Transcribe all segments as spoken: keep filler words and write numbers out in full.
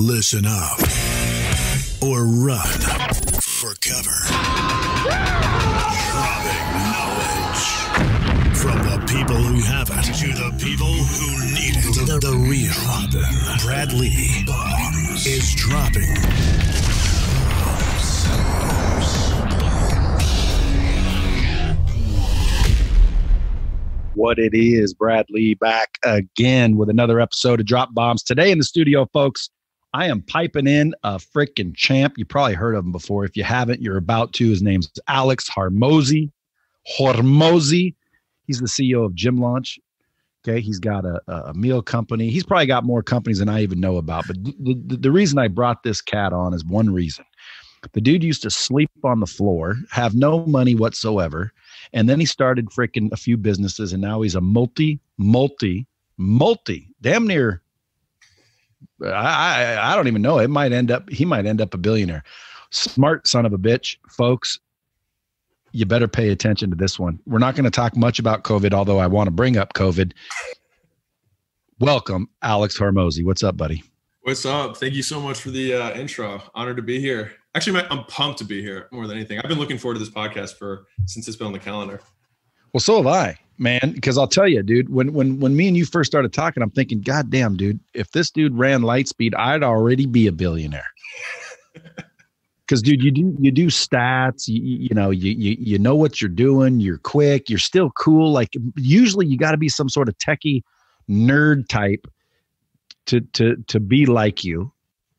Listen up or run for cover. Dropping knowledge from the people who have it to the people who need it. The, the real Dropping. Brad Lea Bombs is dropping. What it is, Brad Lea back again with another episode of Drop Bombs. Today in the studio, folks, I am piping in a freaking champ. You probably heard of him before. If you haven't, you're about to. His name's Alex Hormozi. Hormozi. He's the C E O of Gym Launch. Okay, he's got a, a meal company. He's probably got more companies than I even know about. But the, the, the reason I brought this cat on is one reason. The dude used to sleep on the floor, have no money whatsoever. And then he started freaking a few businesses, and now he's a multi, multi, multi, damn near. I, I I don't even know. It might end up, he might end up a billionaire. Smart son of a bitch, folks. You better pay attention to this one. We're not going to talk much about COVID, although I want to bring up COVID. Welcome, Alex Hormozi. What's up, buddy? What's up? Thank you so much for the uh, intro. Honored to be here. Actually, I'm pumped to be here more than anything. I've been looking forward to this podcast for since it's been on the calendar. Well, so have I, man, because I'll tell you, dude, when when when me and you first started talking, I'm thinking, God damn, dude, if this dude ran Lightspeed, I'd already be a billionaire. Because, dude, you do you do stats, you, you know, you, you you know what you're doing, you're quick, you're still cool. Like, usually you got to be some sort of techie nerd type to to to be like you.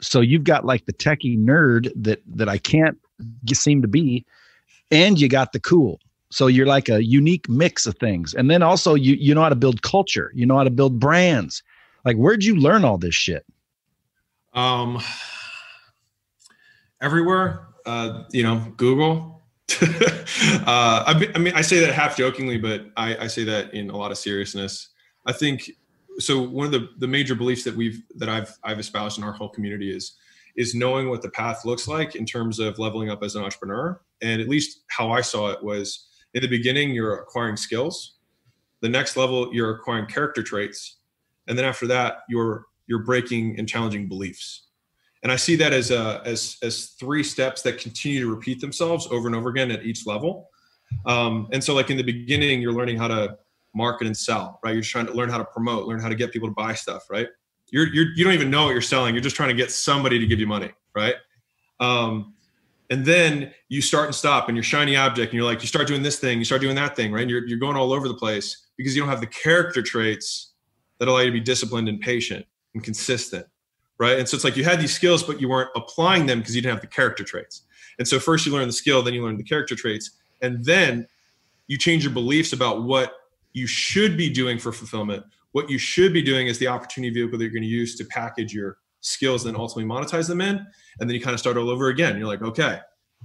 So you've got like the techie nerd that that I can't seem to be, and you got the cool. So you're like a unique mix of things. And then also you you know how to build culture. You know how to build brands. Like, where'd you learn all this shit? Um, everywhere. Uh, you know, Google. uh, I, I mean, I say that half jokingly, but I, I say that in a lot of seriousness. I think. So one of the, the major beliefs that we've that I've I've espoused in our whole community is is knowing what the path looks like in terms of leveling up as an entrepreneur. And at least how I saw it was, in the beginning, you're acquiring skills. The next level, you're acquiring character traits. And then after that, you're you're breaking and challenging beliefs. And I see that as a as as three steps that continue to repeat themselves over and over again at each level. Um, and so like in the beginning, you're learning how to market and sell, right? You're just trying to learn how to promote, learn how to get people to buy stuff, right? You're, you're, you don't even know what you're selling. You're just trying to get somebody to give you money, right? Um, and then you start and stop and you're shiny object and you're like, you start doing this thing, you start doing that thing, right? And you're, you're going all over the place because you don't have the character traits that allow you to be disciplined and patient and consistent, right? And so it's like you had these skills, but you weren't applying them because you didn't have the character traits. And so first you learn the skill, then you learn the character traits, and then you change your beliefs about what you should be doing for fulfillment. What you should be doing is the opportunity vehicle that you're going to use to package your skills and ultimately monetize them in. And then you kind of start all over again. You're like, okay,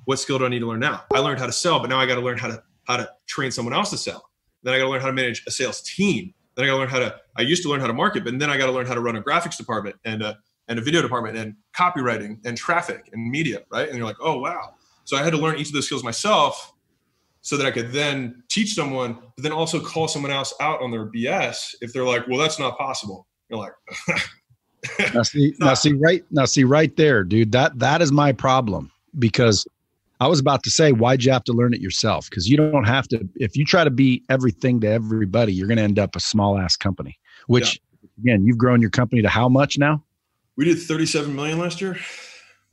what skill do I need to learn now? I learned how to sell, but now I got to learn how to, how to train someone else to sell. Then I got to learn how to manage a sales team. Then I got to learn how to, I used to learn how to market, but then I got to learn how to run a graphics department and a, and a video department and copywriting and traffic and media, right? And you're like, oh, wow. So I had to learn each of those skills myself, so that I could then teach someone, but then also call someone else out on their B S if they're like, well, that's not possible. You're like, now, see, now see right now, see right there, dude, that, that is my problem, because I was about to say, why'd you have to learn it yourself? Cause you don't have to. If you try to be everything to everybody, you're going to end up a small ass company, which yeah. Again, you've grown your company to how much now? We did thirty-seven million last year.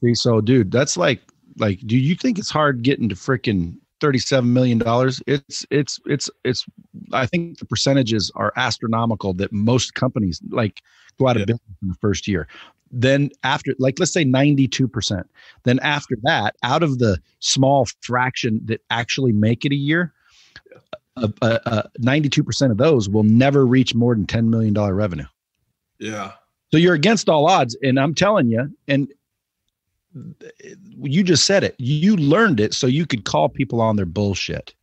See, so dude, that's like, like, do you think it's hard getting to freaking thirty-seven million dollars. It's, it's, it's, it's, I think the percentages are astronomical that most companies like go out yeah. of business in the first year. Then after, like, let's say ninety-two percent. Then after that, out of the small fraction that actually make it a year, uh, uh, uh, ninety-two percent of those will never reach more than ten million dollars revenue. Yeah. So you're against all odds. And I'm telling you, and you just said it. You learned it so you could call people on their bullshit.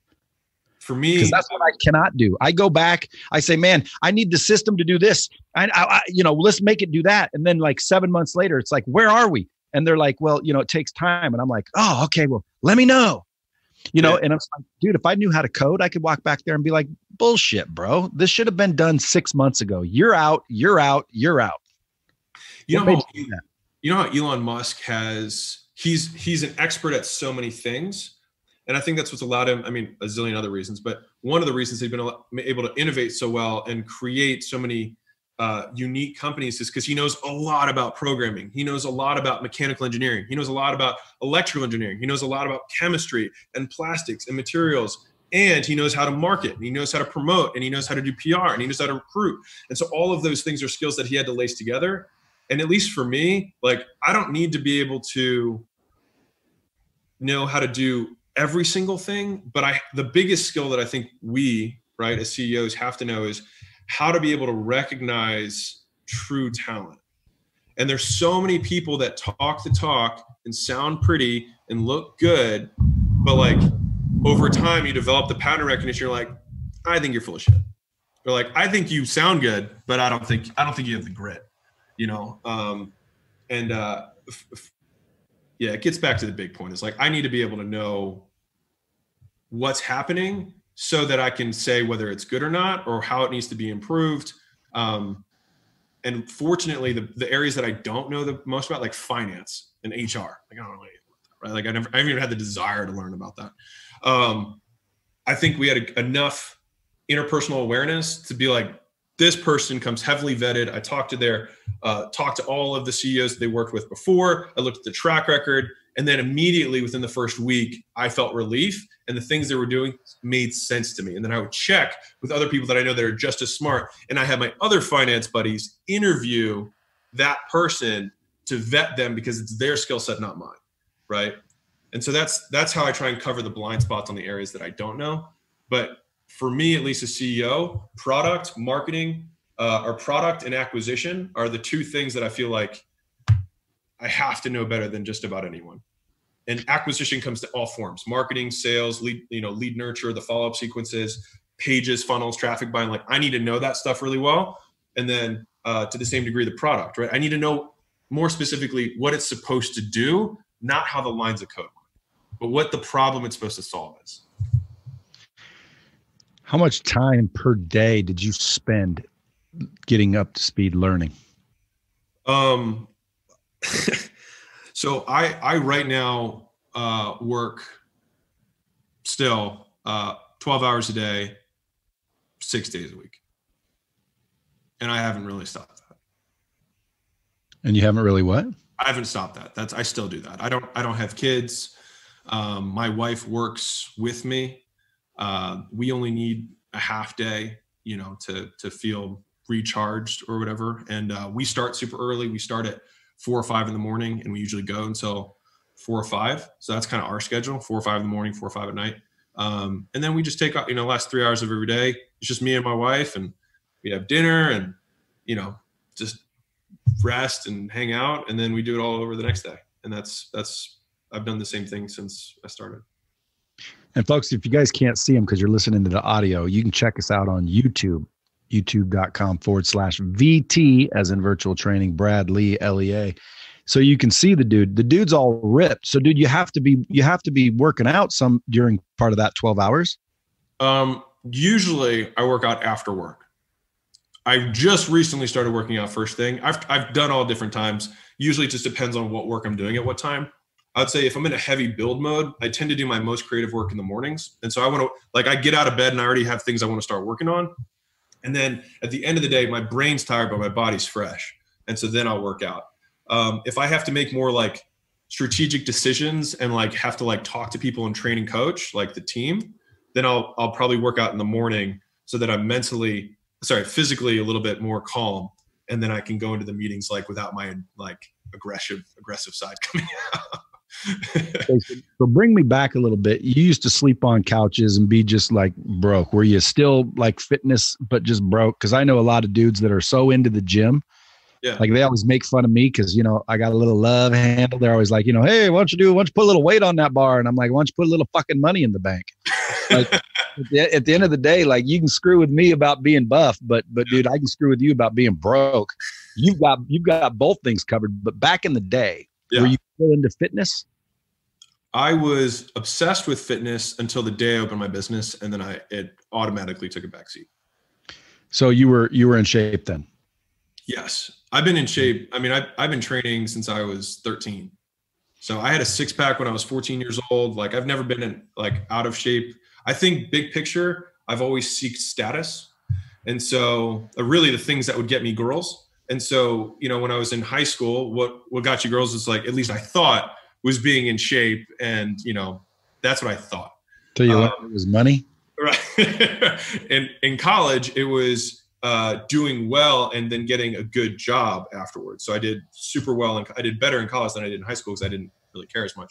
For me, because that's what I cannot do. I go back. I say, man, I need the system to do this. I, I, I, you know, let's make it do that. And then like seven months later, it's like, where are we? And they're like, well, you know, it takes time. And I'm like, oh, okay, well, let me know. You know, yeah. And I'm like, dude, if I knew how to code, I could walk back there and be like, bullshit, bro. This should have been done six months ago. You're out. You're out. You're out. You what know. you know how Elon Musk has, he's, he's an expert at so many things. And I think that's what's allowed him, I mean, a zillion other reasons, but one of the reasons they've been able to innovate so well and create so many uh, unique companies is because he knows a lot about programming. He knows a lot about mechanical engineering. He knows a lot about electrical engineering. He knows a lot about chemistry and plastics and materials. And he knows how to market, and he knows how to promote, and he knows how to do P R, and he knows how to recruit. And so all of those things are skills that he had to lace together. And at least for me, like, I don't need to be able to know how to do every single thing, but I, the biggest skill that I think we, right, as C E Os have to know is how to be able to recognize true talent. And there's so many people that talk the talk and sound pretty and look good, but like over time you develop the pattern recognition. You're like, I think you're full of shit. They're like, I think you sound good, but I don't think, I don't think you have the grit, you know? Um, and uh, f- f- yeah, it gets back to the big point. It's like, I need to be able to know what's happening so that I can say whether it's good or not, or how it needs to be improved. Um, and fortunately, the, the areas that I don't know the most about, like finance and H R, like I don't know, right? Like I never, I haven't even had the desire to learn about that. Um, I think we had a, enough interpersonal awareness to be like, this person comes heavily vetted. I talked to their, uh, talked to all of the C E Os that they worked with before. I looked at the track record. And then immediately within the first week, I felt relief, and the things they were doing made sense to me. And then I would check with other people that I know that are just as smart. And I had my other finance buddies interview that person to vet them because it's their skill set, not mine. Right. And so that's, that's how I try and cover the blind spots on the areas that I don't know. But for me, at least as C E O, product, marketing, uh, or product and acquisition are the two things that I feel like I have to know better than just about anyone. And acquisition comes to all forms: marketing, sales, lead, you know, lead nurture, the follow-up sequences, pages, funnels, traffic buying. Like I need to know that stuff really well. And then uh, to the same degree, the product, right? I need to know more specifically what it's supposed to do, not how the lines of code work, but what the problem it's supposed to solve is. How much time per day did you spend getting up to speed learning? Um, So I, I right now uh, work still uh, twelve hours a day, six days a week. And I haven't really stopped that. And you haven't really what? I haven't stopped that. That's, I still do that. I don't, I don't have kids. Um, my wife works with me. Uh, we only need a half day, you know, to, to feel recharged or whatever. And uh, we start super early. We start at four or five in the morning, and we usually go until four or five. So that's kind of our schedule: four or five in the morning, four or five at night. Um, and then we just take out, you know, last three hours of every day. It's just me and my wife, and we have dinner and, you know, just rest and hang out. And then we do it all over the next day. And that's, that's, I've done the same thing since I started. And folks, if you guys can't see them because you're listening to the audio, you can check us out on YouTube. YouTube.com forward slash VT as in virtual training, Brad Lea, L E A. So you can see the dude, the dude's all ripped. So dude, you have to be, you have to be working out some during part of that twelve hours. Um, usually I work out after work. I just recently started working out first thing. I've, I've done all different times. Usually it just depends on what work I'm doing at what time. I'd say if I'm in a heavy build mode, I tend to do my most creative work in the mornings. And so I want to, like, I get out of bed and I already have things I want to start working on. And then at the end of the day, my brain's tired, but my body's fresh. And so then I'll work out. Um, if I have to make more like strategic decisions and like have to like talk to people and train and coach, like the team, then I'll, I'll probably work out in the morning so that I'm mentally, sorry, physically a little bit more calm. And then I can go into the meetings, like without my like aggressive, aggressive side coming out. So bring me back a little bit. You used to sleep on couches and be just like broke. Were you still like fitness, but just broke? Because I know a lot of dudes that are so into the gym. Yeah. Like they always make fun of me because, you know, I got a little love handle. They're always like, you know, hey, why don't you do, why don't you put a little weight on that bar? And I'm like, why don't you put a little fucking money in the bank? Like at, the, at the end of the day, like you can screw with me about being buff, but, but dude, I can screw with you about being broke. You've got, you've got both things covered. But back in the day, yeah. Were you still into fitness? I was obsessed with fitness until the day I opened my business, and then I it automatically took a backseat. So you were you were in shape then? Yes. I've been in shape. I mean, I've, I've been training since I was thirteen. So I had a six pack when I was fourteen years old. Like I've never been in like out of shape. I think big picture, I've always sought status. And so uh, really the things that would get me girls. And so, you know, when I was in high school, what, what got you girls is like, at least I thought, was being in shape. And, you know, that's what I thought. So you um, it was money. Right. And in college, it was uh, doing well and then getting a good job afterwards. So I did super well. And I did better in college than I did in high school because I didn't really care as much.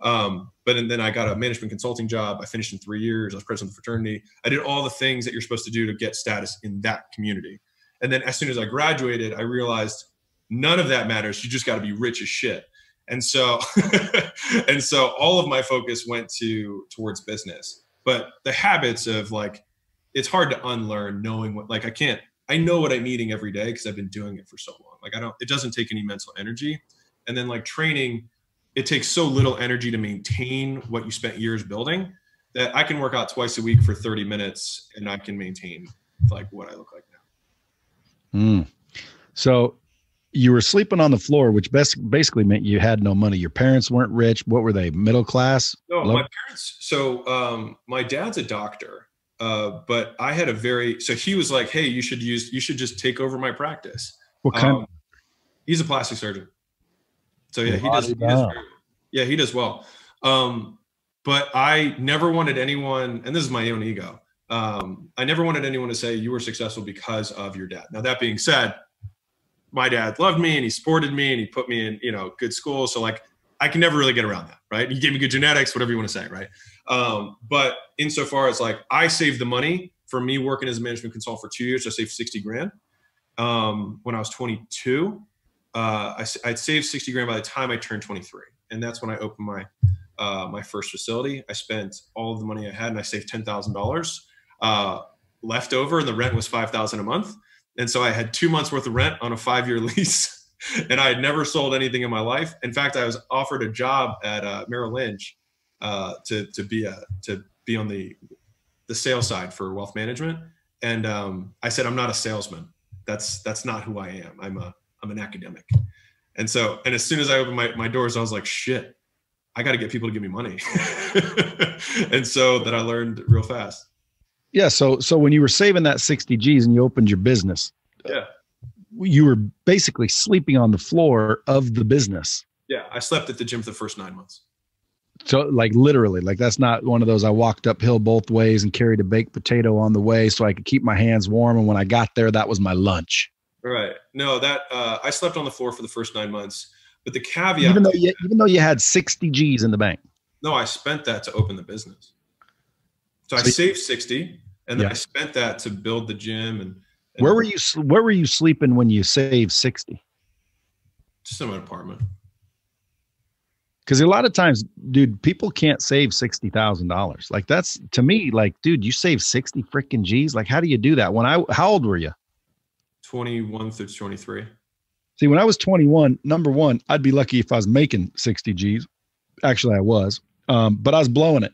Um, but and then I got a management consulting job. I finished in three years. I was president of the fraternity. I did all the things that you're supposed to do to get status in that community. And then as soon as I graduated, I realized none of that matters. You just got to be rich as shit. And so, and so all of my focus went to towards business, but the habits of like, it's hard to unlearn knowing what, like I can't, I know what I'm eating every day because I've been doing it for so long. Like I don't, it doesn't take any mental energy. And then like training, it takes so little energy to maintain what you spent years building that I can work out twice a week for thirty minutes and I can maintain like what I look like now. Mm. So you were sleeping on the floor, which best basically meant you had no money. Your parents weren't rich. What were they? Middle class? No, Low? my parents. So um, my dad's a doctor, uh, but I had a very, so he was like, hey, you should use, you should just take over my practice. What kind? Um, he's a plastic surgeon. So yeah, he does. He does yeah, he does well. Um, but I never wanted anyone, and this is my own ego. Um, I never wanted anyone to say you were successful because of your dad. Now that being said, my dad loved me and he supported me and he put me in, you know, good school. So like, I can never really get around that. Right. He gave me good genetics, whatever you want to say. Right. Um, but insofar as like, I saved the money for me working as a management consultant for two years, I saved sixty grand. Um, when I was twenty-two, uh, I, I'd saved sixty grand by the time I turned twenty-three. And that's when I opened my, uh, my first facility. I spent all of the money I had and I saved ten thousand dollars, uh, left over, and the rent was five thousand a month. And so I had two months worth of rent on a five-year lease, and I had never sold anything in my life. In fact, I was offered a job at uh, Merrill Lynch uh, to to be a to be on the the sales side for wealth management, and um, I said, "I'm not a salesman. That's that's not who I am. I'm a I'm an academic." And so, and as soon as I opened my my doors, I was like, "Shit, I got to get people to give me money." And so that I learned real fast. Yeah. So, so when you were saving that sixty G's and you opened your business, yeah, you were basically sleeping on the floor of the business. Yeah. I slept at the gym for the first nine months. So like literally, like that's not one of those, I walked uphill both ways and carried a baked potato on the way so I could keep my hands warm. And when I got there, that was my lunch. Right. No, that, uh, I slept on the floor for the first nine months, but the caveat, even though you, even though you had sixty G's in the bank. No, I spent that to open the business. So I saved sixty, and then yeah. I spent that to build the gym. And, and where were you? Where were you sleeping when you saved sixty? Just in my apartment. Because a lot of times, dude, people can't save sixty thousand dollars. Like that's to me, like, dude, you saved sixty freaking G's. Like, how do you do that? When I, how old were you? Twenty-one through twenty-three. See, when I was twenty-one, number one, I'd be lucky if I was making sixty G's. Actually, I was, um, but I was blowing it.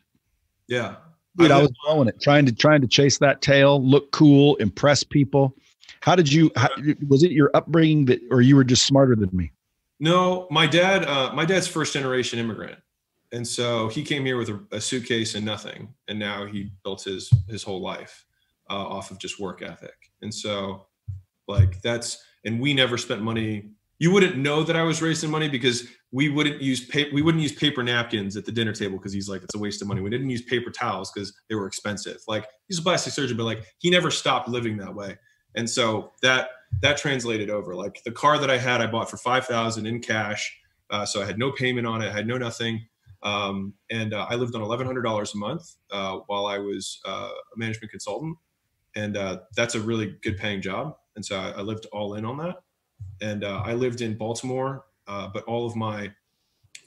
Yeah. Dude, I was blowing it, trying to trying to chase that tail, look cool, impress people. How did you? How, was it your upbringing that, or you were just smarter than me? No, my dad. Uh, my dad's first generation immigrant, and so he came here with a, a suitcase and nothing, and now he built his his whole life uh, off of just work ethic. And so, like that's, and we never spent money. You wouldn't know that I was raising money because we wouldn't use paper. We wouldn't use paper napkins at the dinner table because he's like, it's a waste of money. We didn't use paper towels because they were expensive. Like he's a plastic surgeon, but like he never stopped living that way. And so that that translated over. Like the car that I had, I bought for five thousand in cash, uh, so I had no payment on it. I had no nothing, um, and uh, I lived on eleven hundred dollars a month uh, while I was uh, a management consultant, and uh, that's a really good paying job. And so I, I lived all in on that. And uh, I lived in Baltimore, uh, but all of my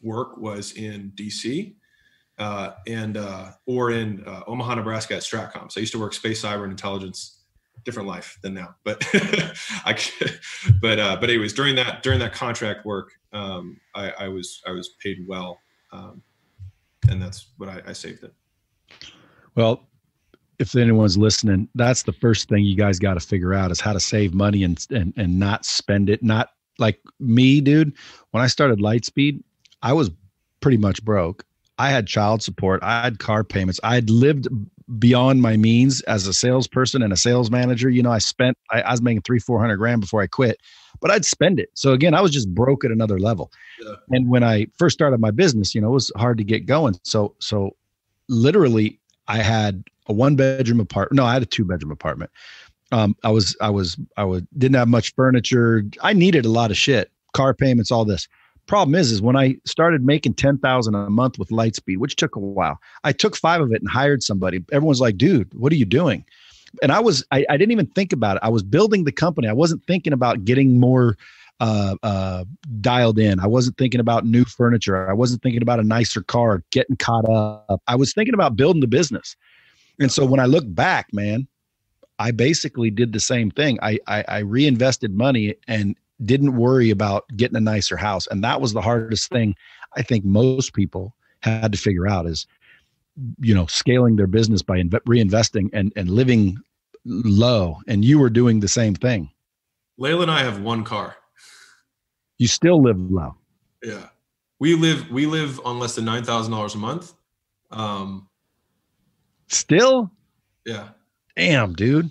work was in D C uh, and uh, or in uh, Omaha, Nebraska at Stratcom. So I used to work space, cyber, and intelligence. Different life than now, but I. Could, but uh, but anyways, during that during that contract work, um, I, I was I was paid well, um, and that's what I, I saved it. Well, if anyone's listening, that's the first thing you guys got to figure out is how to save money and, and, and not spend it. Not like me, dude, when I started Lightspeed, I was pretty much broke. I had child support. I had car payments. I had lived beyond my means as a salesperson and a sales manager. You know, I spent, I, I was making three, four hundred grand before I quit, but I'd spend it. So again, I was just broke at another level. Yeah. And when I first started my business, you know, it was hard to get going. So, so literally I had a one bedroom apartment. No, I had a two bedroom apartment. Um, I was, I was, I was, didn't have much furniture. I needed a lot of shit, car payments, all this. Problem is, is when I started making ten thousand dollars a month with Lightspeed, which took a while, I took five of it and hired somebody. Everyone's like, dude, what are you doing? And I was, I, I didn't even think about it. I was building the company. I wasn't thinking about getting more uh, uh, dialed in. I wasn't thinking about new furniture. I wasn't thinking about a nicer car, getting caught up. I was thinking about building the business. And so when I look back, man, I basically did the same thing. I, I, I reinvested money and didn't worry about getting a nicer house. And that was the hardest thing I think most people had to figure out is, you know, scaling their business by inv- reinvesting and, and living low. And you were doing the same thing. Layla and I have one car. You still live low. Yeah. We live, we live on less than nine thousand dollars a month. Um, still? Yeah. Damn, dude.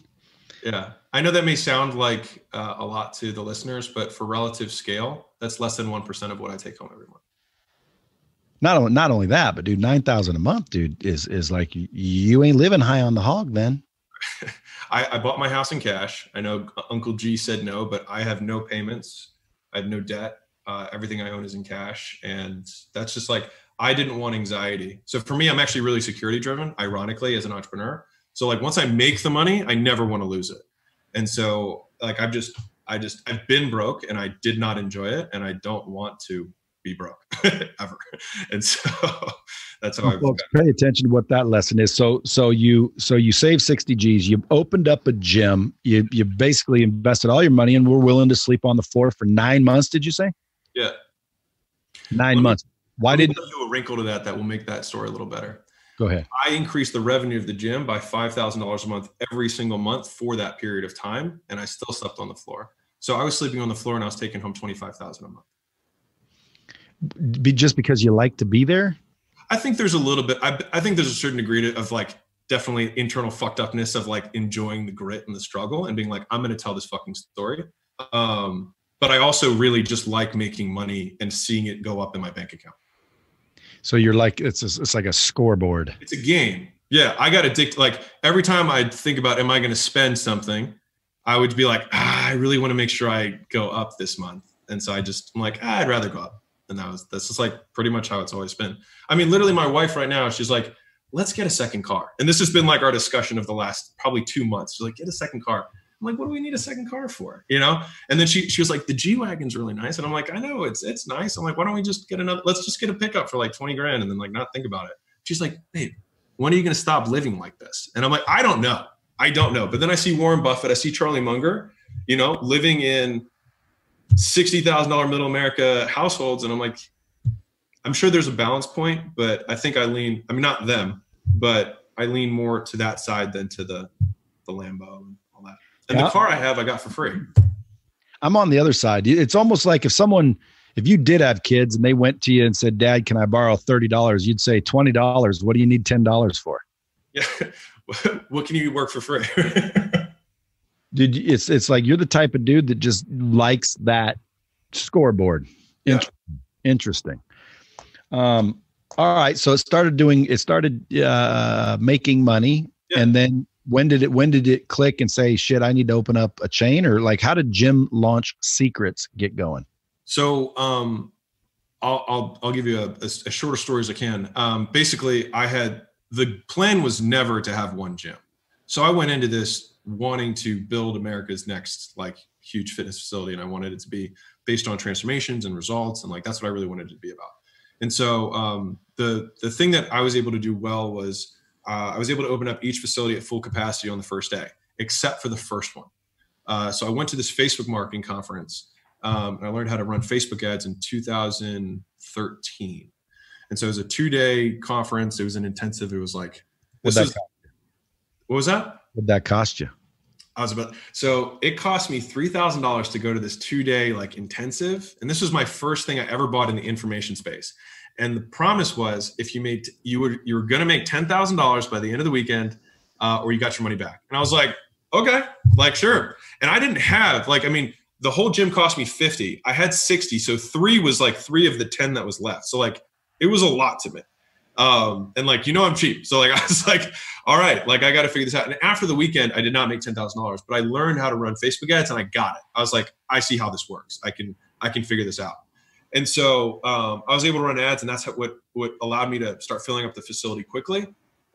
Yeah. I know that may sound like uh, a lot to the listeners, but for relative scale, that's less than one percent of what I take home every month. Not only, not only that, but dude, nine thousand a month, dude, is, is like, you ain't living high on the hog then. I, I bought my house in cash. I know Uncle G said no, but I have no payments. I have no debt. Uh, everything I own is in cash. And that's just like, I didn't want anxiety. So for me, I'm actually really security driven, ironically, as an entrepreneur. So like once I make the money, I never want to lose it. And so like, I've just, I just, I've been broke and I did not enjoy it. And I don't want to be broke ever. And so that's how I well, pay attention to what that lesson is. So, so you, so you saved sixty G's, you opened up a gym, you, you basically invested all your money and were willing to sleep on the floor for nine months. Did you say? Yeah. Nine me, months. Why didn't you do a wrinkle to that? That will make that story a little better. Go ahead. I increased the revenue of the gym by five thousand dollars a month every single month for that period of time. And I still slept on the floor. So I was sleeping on the floor and I was taking home twenty-five thousand dollars a month. Be just because you like to be there? I think there's a little bit, I, I think there's a certain degree to, of like definitely internal fucked upness of like enjoying the grit and the struggle and being like, I'm going to tell this fucking story. Um, but I also really just like making money and seeing it go up in my bank account. So you're like, it's a, it's like a scoreboard. It's a game. Yeah. I got addicted. Like every time I think about, am I going to spend something? I would be like, ah, I really want to make sure I go up this month. And so I just, I'm like, ah, I'd rather go up. And that was, that's just like pretty much how it's always been. I mean, literally my wife right now, she's like, let's get a second car. And this has been like our discussion of the last probably two months. She's like, get a second car. I'm like, what do we need a second car for? You know? And then she, she was like, the G-Wagon's really nice. And I'm like, I know it's, it's nice. I'm like, why don't we just get another, let's just get a pickup for like twenty grand and then like not think about it. She's like, babe, when are you going to stop living like this? And I'm like, I don't know. I don't know. But then I see Warren Buffett, I see Charlie Munger, you know, living in sixty thousand dollars middle America households. And I'm like, I'm sure there's a balance point, but I think I lean, I mean, not them, but I lean more to that side than to the, the Lambo. And the car I have, I got for free. I'm on the other side. It's almost like if someone, if you did have kids and they went to you and said, Dad, can I borrow thirty dollars? You'd say twenty dollars. What do you need ten dollars for? Yeah. What can you work for free? Dude, it's, it's like, you're the type of dude that just likes that scoreboard. Yeah. Interesting. Interesting. Um, all right. So it started doing, it started, uh, making money. Yeah. And then, When did it, when did it click and say, shit, I need to open up a chain? Or like, how did Gym Launch Secrets get going? So, um, I'll, I'll, I'll give you a, a, a shorter story as I can. Um, basically I had, the plan was never to have one gym. So I went into this wanting to build America's next like huge fitness facility. And I wanted it to be based on transformations and results. And like, that's what I really wanted it to be about. And so, um, the, the thing that I was able to do well was, Uh, I was able to open up each facility at full capacity on the first day, except for the first one. Uh, so I went to this Facebook marketing conference um, and I learned how to run Facebook ads in two thousand thirteen. And so it was a two day conference. It was an intensive. It was like, this is, What was that? What'd that cost you? I was about, so it cost me three thousand dollars to go to this two day like intensive. And this was my first thing I ever bought in the information space. And the promise was if you made, you were, you were going to make ten thousand dollars by the end of the weekend, uh, or you got your money back. And I was like, okay, like, sure. And I didn't have like, I mean, the whole gym cost me fifty. I had sixty. So three was like three of the ten that was left. So like, it was a lot to me. Um, and like, you know, I'm cheap. So like, I was like, all right, like I got to figure this out. And after the weekend, I did not make ten thousand dollars, but I learned how to run Facebook ads and I got it. I was like, I see how this works. I can, I can figure this out. And so, um, I was able to run ads and that's how, what, what allowed me to start filling up the facility quickly.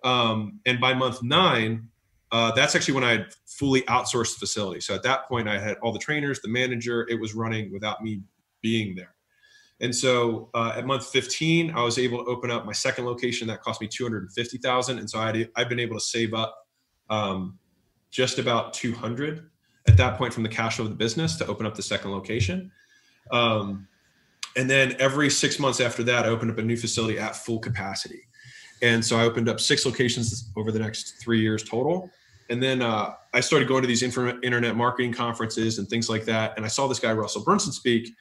Um, and by month nine, uh, that's actually when I had fully outsourced the facility. So at that point I had all the trainers, the manager, it was running without me being there. And so uh, at month fifteen, I was able to open up my second location that cost me two hundred fifty thousand dollars. And so I'd, I've been able to save up um, just about two hundred at that point from the cash flow of the business to open up the second location. Um, and then every six months after that, I opened up a new facility at full capacity. And so I opened up six locations over the next three years total. And then uh, I started going to these inform- internet marketing conferences and things like that. And I saw this guy, Russell Brunson, speak.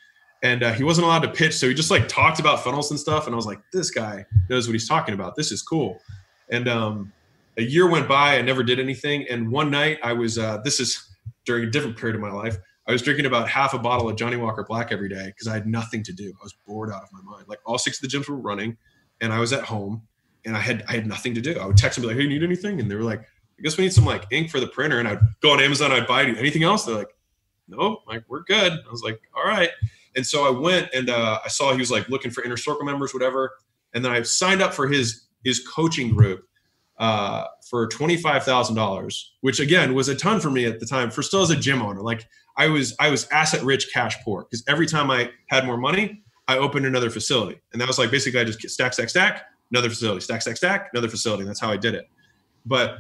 And uh, he wasn't allowed to pitch. So he just like talked about funnels and stuff. And I was like, this guy knows what he's talking about. This is cool. And um, a year went by. I never did anything. And one night I was, uh, this is during a different period of my life. I was drinking about half a bottle of Johnny Walker Black every day because I had nothing to do. I was bored out of my mind. Like all six of the gyms were running and I was at home and I had, I had nothing to do. I would text them and be like, hey, you need anything? And they were like, I guess we need some like ink for the printer. And I'd go on Amazon. I'd buy anything else. They're like, no, like we're good. I was like, all right. And so I went and uh, I saw he was like looking for inner circle members, whatever. And then I signed up for his his coaching group uh, for twenty-five thousand dollars, which again was a ton for me at the time. For still as a gym owner, like I was I was asset rich, cash poor, because every time I had more money, I opened another facility, and that was like basically I just stack, stack, stack, another facility, stack, stack, stack, another facility. And that's how I did it. But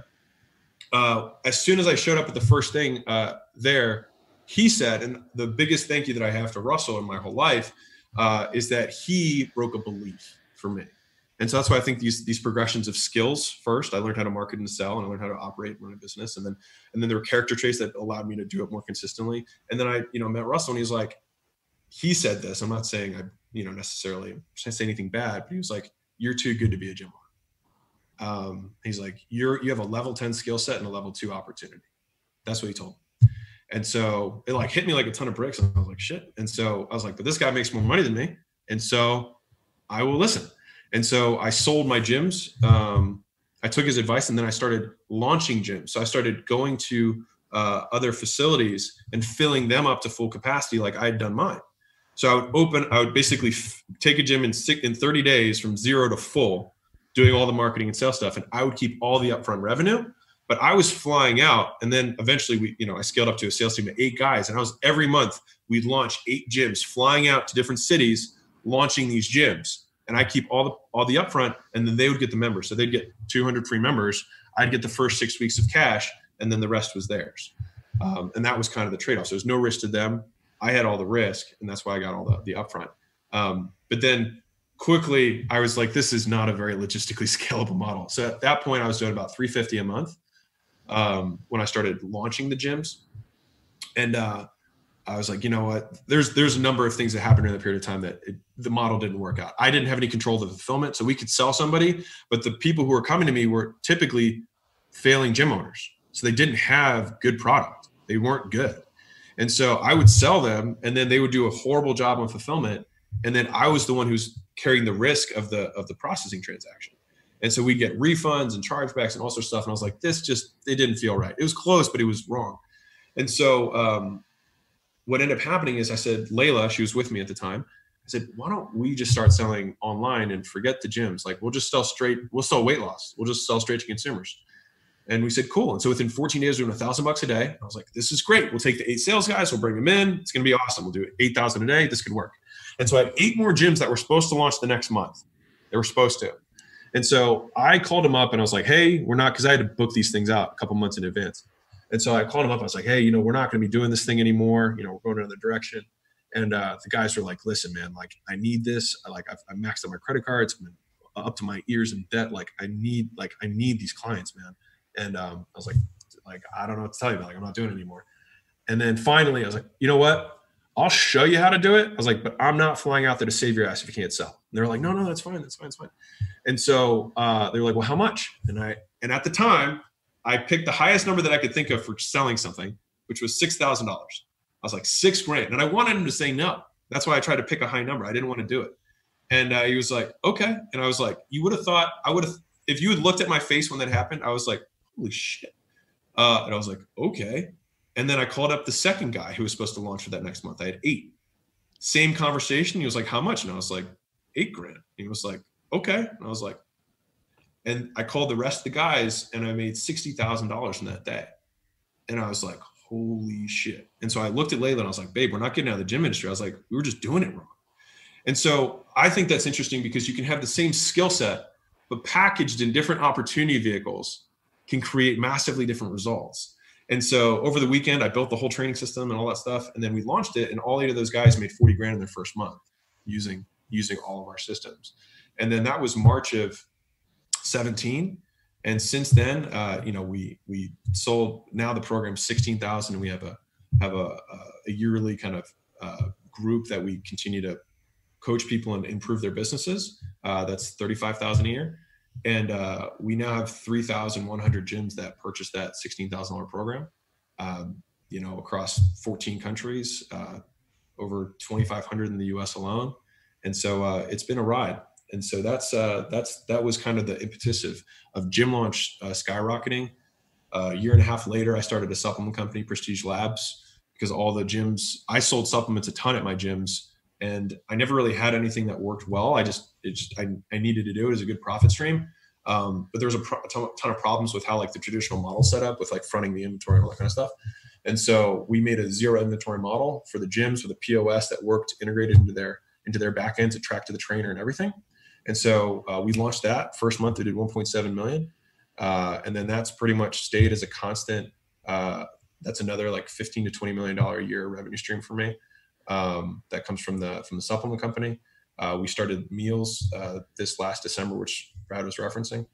uh, as soon as I showed up at the first thing uh, there. He said, and the biggest thank you that I have to Russell in my whole life uh, is that he broke a belief for me. And so that's why I think these these progressions of skills first, I learned how to market and sell, and I learned how to operate and run a business. And then and then there were character traits that allowed me to do it more consistently. And then I you know, met Russell and he's like, he said this, I'm not saying I you know, necessarily say anything bad, but he was like, you're too good to be a gym owner. Um, he's like, you're you have a level ten skill set and a level two opportunity. That's what he told me. And so it like hit me like a ton of bricks and I was like, shit. And so I was like, but this guy makes more money than me. And so I will listen. And so I sold my gyms. Um, I took his advice and then I started launching gyms. So I started going to uh, other facilities and filling them up to full capacity like I had done mine. So I would open, I would basically f- take a gym in six, in thirty days from zero to full, doing all the marketing and sales stuff. And I would keep all the upfront revenue. But I was flying out, and then eventually we, you know, I scaled up to a sales team of eight guys, and I was every month we'd launch eight gyms, flying out to different cities, launching these gyms, and I keep all the all the upfront, and then they would get the members, so they'd get two hundred free members. I'd get the first six weeks of cash, and then the rest was theirs, um, and that was kind of the trade-off. So there's no risk to them. I had all the risk, and that's why I got all the the upfront. Um, but then. Quickly, I was like, this is not a very logistically scalable model. So at that point, I was doing about three hundred fifty dollars a month um, when I started launching the gyms. And uh, I was like, you know what? There's there's a number of things that happened in that period of time that it, the model didn't work out. I didn't have any control of the fulfillment. So we could sell somebody, but the people who were coming to me were typically failing gym owners. So they didn't have good product. They weren't good. And so I would sell them and then they would do a horrible job on fulfillment. And then I was the one who's carrying the risk of the of the processing transaction. And so we get refunds and chargebacks and all sorts of stuff. And I was like, this just, it didn't feel right. It was close, but it was wrong. And so um, what ended up happening is I said, Layla, she was with me at the time. I said, why don't we just start selling online and forget the gyms? Like we'll just sell straight, we'll sell weight loss. We'll just sell straight to consumers. And we said, cool. And so within fourteen days, we went a thousand bucks a day. I was like, this is great. We'll take the eight sales guys. We'll bring them in. It's going to be awesome. We'll do eight thousand a day. This could work. And so I had eight more gyms that were supposed to launch the next month. They were supposed to. And so I called him up and I was like, hey, we're not, because I had to book these things out a couple months in advance. And so I called him up. I was like, hey, you know, we're not going to be doing this thing anymore. You know, we're going another direction. And uh, the guys were like, listen, man, like I need this. I like I've, I maxed out my credit cards. I'm up to my ears in debt. Like I need, like I need these clients, man. And um, I was like, like, I don't know what to tell you about. Like, I'm not doing it anymore. And then finally, I was like, you know what? I'll show you how to do it. I was like, but I'm not flying out there to save your ass if you can't sell. And they're like, no, no, that's fine. That's fine. That's fine. And so uh, they were like, well, how much? And I, and at the time I picked the highest number that I could think of for selling something, which was six thousand dollars. I was like, six grand. And I wanted him to say no. That's why I tried to pick a high number. I didn't want to do it. And uh, he was like, okay. And I was like, you would have thought I would have, if you had looked at my face when that happened, I was like, holy shit. Uh, and I was like, okay. And then I called up the second guy who was supposed to launch for that next month. I had eight. Same conversation. He was like, how much? And I was like, eight grand. And he was like, okay. And I was like, and I called the rest of the guys and I made sixty thousand dollars in that day. And I was like, holy shit. And so I looked at Layla and I was like, babe, we're not getting out of the gym industry. I was like, we were just doing it wrong. And so I think that's interesting because you can have the same skill set, but packaged in different opportunity vehicles can create massively different results. And so over the weekend, I built the whole training system and all that stuff. And then we launched it, and all eight of those guys made forty grand in their first month using, using all of our systems. And then that was March of seventeen. And since then, uh, you know, we, we sold now the program sixteen thousand, and we have a, have a, a yearly kind of uh, group that we continue to coach people and improve their businesses. Uh, that's thirty-five thousand a year. And uh, we now have three thousand one hundred gyms that purchased that sixteen thousand dollars program, um, you know, across fourteen countries, uh, over twenty-five hundred in the U S alone. And so uh, it's been a ride. And so that's, uh, that's, that was kind of the impetus of, of Gym Launch uh, skyrocketing. Uh, a year and a half later, I started a supplement company, Prestige Labs, because all the gyms, I sold supplements a ton at my gyms. And I never really had anything that worked well. I just, it just I, I needed to do it as a good profit stream. Um, but there was a, pro- a ton, ton of problems with how like the traditional model set up with like fronting the inventory and all that kind of stuff. And so we made a zero inventory model for the gyms with a P O S that worked integrated into their, into their back end to track to the trainer and everything. And so uh, we launched that first month. It did one point seven million. Uh, and then that's pretty much stayed as a constant. Uh, that's another like fifteen to twenty million dollars a year revenue stream for me. Um, that comes from the, from the supplement company. Uh, we started meals, uh, this last December, which Brad was referencing.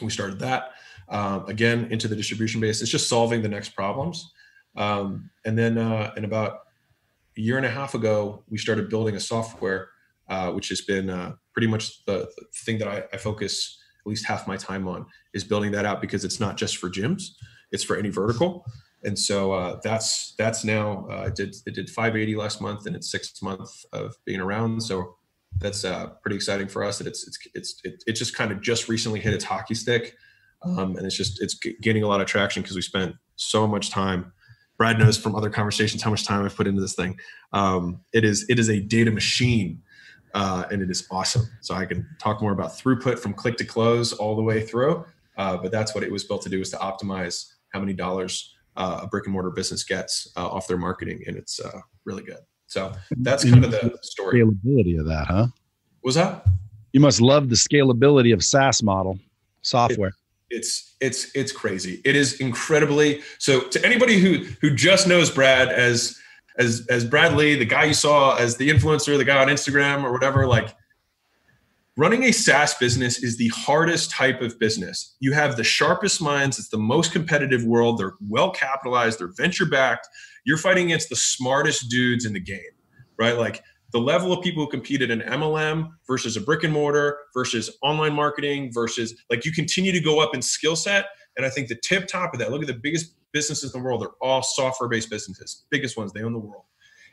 We started that, um, again, into the distribution base. It's just solving the next problems. Um, and then, uh, and about a year and a half ago, we started building a software, uh, which has been, uh, pretty much the, the thing that I, I focus at least half my time on, is building that out, because it's not just for gyms, it's for any vertical. And so uh, that's that's now uh, it did it did five eighty last month, and it's six months of being around. So that's uh, pretty exciting for us. That it's it's it's it, it just kind of just recently hit its hockey stick, um, and it's just it's g- gaining a lot of traction because we spent so much time. Brad knows from other conversations how much time I've put into this thing. Um, it is it is a data machine, uh, and it is awesome. So I can talk more about throughput from click to close all the way through. Uh, but that's what it was built to do, is to optimize how many dollars Uh, a brick and mortar business gets uh, off their marketing, and it's uh, really good. So that's kind of the story. Scalability of that, huh? Was that? You must love the scalability of SaaS model software. It, it's it's it's crazy. It is incredibly so. To anybody who who just knows Brad as as as Brad Lea, the guy you saw as the influencer, the guy on Instagram or whatever, like, running a SaaS business is the hardest type of business. You have the sharpest minds. It's the most competitive world. They're well capitalized. They're venture backed. You're fighting against the smartest dudes in the game, right? Like, the level of people who compete at an M L M versus a brick and mortar versus online marketing versus, like, you continue to go up in skill set. And I think the tip top of that, look at the biggest businesses in the world. They're all software based businesses, biggest ones. They own the world.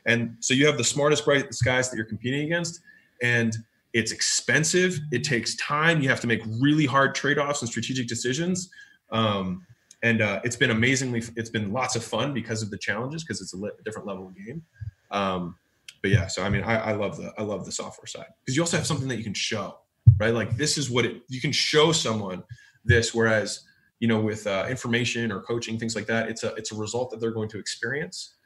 And so you have the smartest, brightest guys that you're competing against. And it's expensive. It takes time. You have to make really hard trade-offs and strategic decisions. Um, and uh, it's been amazingly, it's been lots of fun because of the challenges, because it's a, le- a different level of game. Um, but yeah, so I mean, I, I love the I love the software side, because you also have something that you can show, right? Like, this is what it, you can show someone this, whereas, you know, with uh, information or coaching, things like that, it's a it's a result that they're going to experience.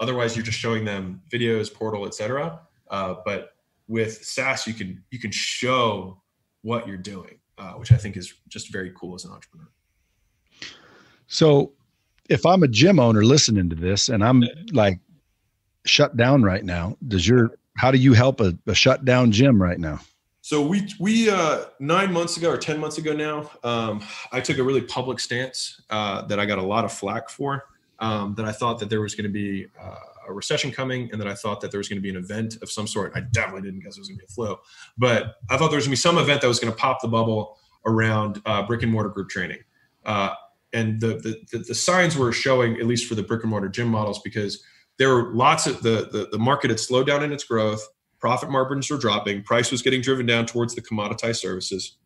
Otherwise, you're just showing them videos, portal, et cetera. Uh, but with SaaS, you can you can show what you're doing, uh, which I think is just very cool as an entrepreneur. So if I'm a gym owner listening to this and I'm like shut down right now, does your how do you help a, a shut down gym right now? So we, we uh, nine months ago or ten months ago now, um, I took a really public stance uh, that I got a lot of flack for, um, that I thought that there was going to be uh, a recession coming, and that I thought that there was going to be an event of some sort. I definitely didn't guess it was going to be a flow, but I thought there was going to be some event that was going to pop the bubble around uh, brick and mortar group training. Uh, and the, the, the, the signs were showing, at least for the brick and mortar gym models, because there were lots of the, the, the market had slowed down in its growth. Profit margins were dropping. Price was getting driven down towards the commoditized services,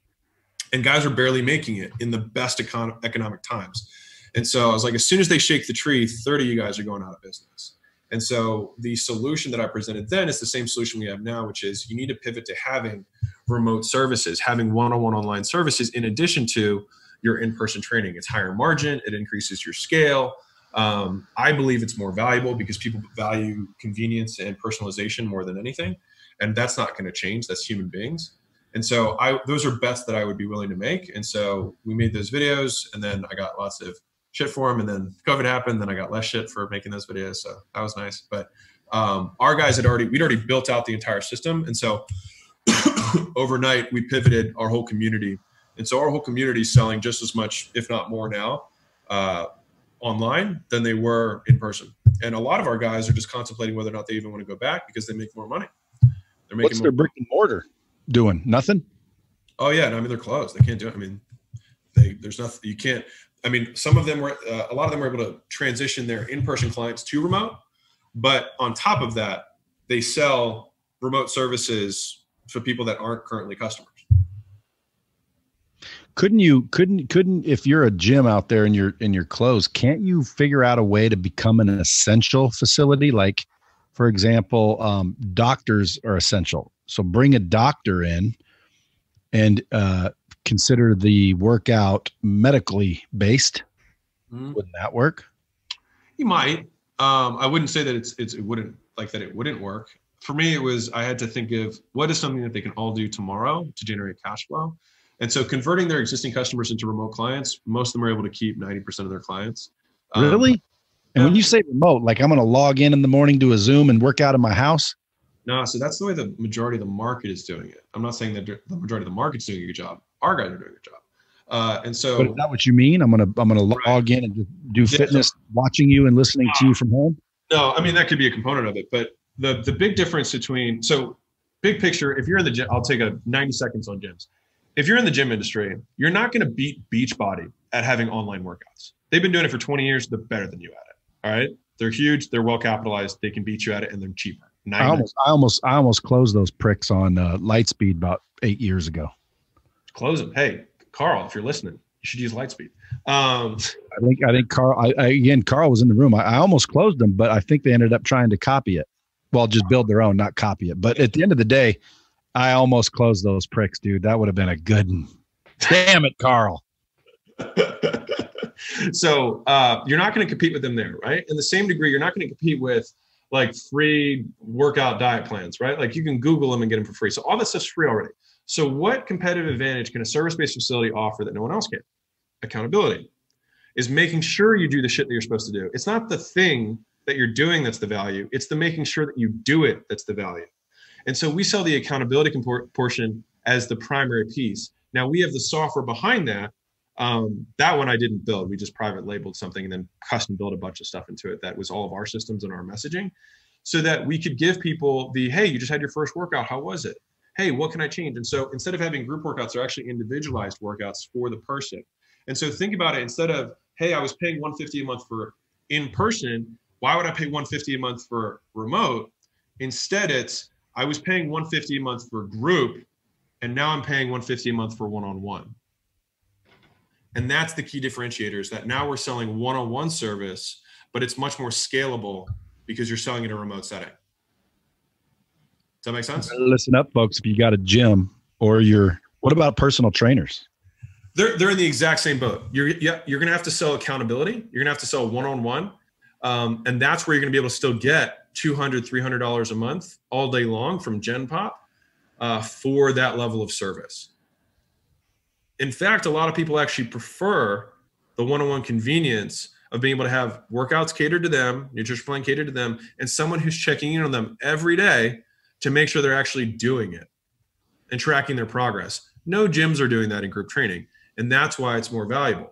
and guys were barely making it in the best econ- economic times. And so I was like, as soon as they shake the tree, thirty of you guys are going out of business. And so the solution that I presented then is the same solution we have now, which is you need to pivot to having remote services, having one-on-one online services in addition to your in-person training. It's higher margin. It increases your scale. Um, I believe it's more valuable because people value convenience and personalization more than anything. And that's not going to change. That's human beings. And so I, those are bets that I would be willing to make. And so we made those videos, and then I got lots of shit for them. And then COVID happened. Then I got less shit for making those videos. So that was nice. But, um, our guys had already, we'd already built out the entire system. And so overnight we pivoted our whole community. And so our whole community is selling just as much, if not more now, uh, online than they were in person. And a lot of our guys are just contemplating whether or not they even want to go back because they make more money. They're making What's their brick and mortar doing? Nothing? Oh yeah. No, I mean, they're closed. They can't do it. I mean, they, there's nothing you can't, I mean, some of them were, uh, a lot of them were able to transition their in-person clients to remote, but on top of that, they sell remote services for people that aren't currently customers. Couldn't you, couldn't, couldn't, if you're a gym out there and you're in your clothes, can't you figure out a way to become an essential facility? Like, for example, um, doctors are essential. So bring a doctor in and uh, consider the workout medically based. Mm-hmm. Wouldn't that work? You might. Um, I wouldn't say that it's, it's, it wouldn't like that. It wouldn't work. For me, it was, I had to think of what is something that they can all do tomorrow to generate cash flow. And so converting their existing customers into remote clients, most of them are able to keep ninety percent of their clients. Um, really? And yeah. When you say remote, like I'm going to log in in the morning, do a Zoom and work out in my house? No, so that's the way the majority of the market is doing it. I'm not saying that the majority of the market's doing a good job. Our guys are doing a good job. Uh, and so- But is that what you mean? I'm going to I'm gonna log right. in and do fitness, yeah. watching you and listening uh, to you from home? No, I mean, that could be a component of it. But the, the big difference between, so big picture, if you're in the gym, I'll take a ninety seconds on gyms. If you're in the gym industry, you're not going to beat Beachbody at having online workouts. They've been doing it for twenty years. They're better than you at it. All right. They're huge. They're well capitalized. They can beat you at it, and they're cheaper. I almost, I almost, I almost closed those pricks on uh, Lightspeed about eight years ago. Close them. Hey, Carl, if you're listening, you should use Lightspeed. Um, I think, I think Carl, I, I, again, Carl was in the room. I, I almost closed them, but I think they ended up trying to copy it. Well, just build their own, not copy it. But at the end of the day, I almost closed those pricks, dude. That would have been a good one. Damn it, Carl. So uh, you're not going to compete with them there, right? In the same degree, you're not going to compete with like free workout diet plans, right? Like you can Google them and get them for free. So all this stuff's free already. So what competitive advantage can a service-based facility offer that no one else can? Accountability is making sure you do the shit that you're supposed to do. It's not the thing that you're doing that's the value. It's the making sure that you do it that's the value. And so we sell the accountability compor- portion as the primary piece. Now we have the software behind that. Um, that one I didn't build. We just private labeled something and then custom built a bunch of stuff into it. That was all of our systems and our messaging so that we could give people the, hey, you just had your first workout. How was it? Hey, what can I change? And so instead of having group workouts, they're actually individualized workouts for the person. And so think about it. Instead of, hey, I was paying one hundred fifty dollars a month for in-person, why would I pay one hundred fifty dollars a month for remote? Instead, it's, I was paying one hundred fifty dollars a month for group, and now I'm paying one hundred fifty dollars a month for one-on-one. And that's the key differentiator, is that now we're selling one-on-one service, but it's much more scalable because you're selling in a remote setting. Does that make sense? Listen up, folks. If you got a gym or your, what about personal trainers? They're they're in the exact same boat. You're yeah, you're going to have to sell accountability. You're going to have to sell one-on-one. Um, and that's where you're going to be able to still get two hundred, three hundred dollars a month all day long from Gen Pop uh, for that level of service. In fact, a lot of people actually prefer the one-on-one convenience of being able to have workouts catered to them, nutrition plan catered to them, and someone who's checking in on them every day to make sure they're actually doing it. and tracking their progress. No gyms are doing that in group training, and that's why it's more valuable.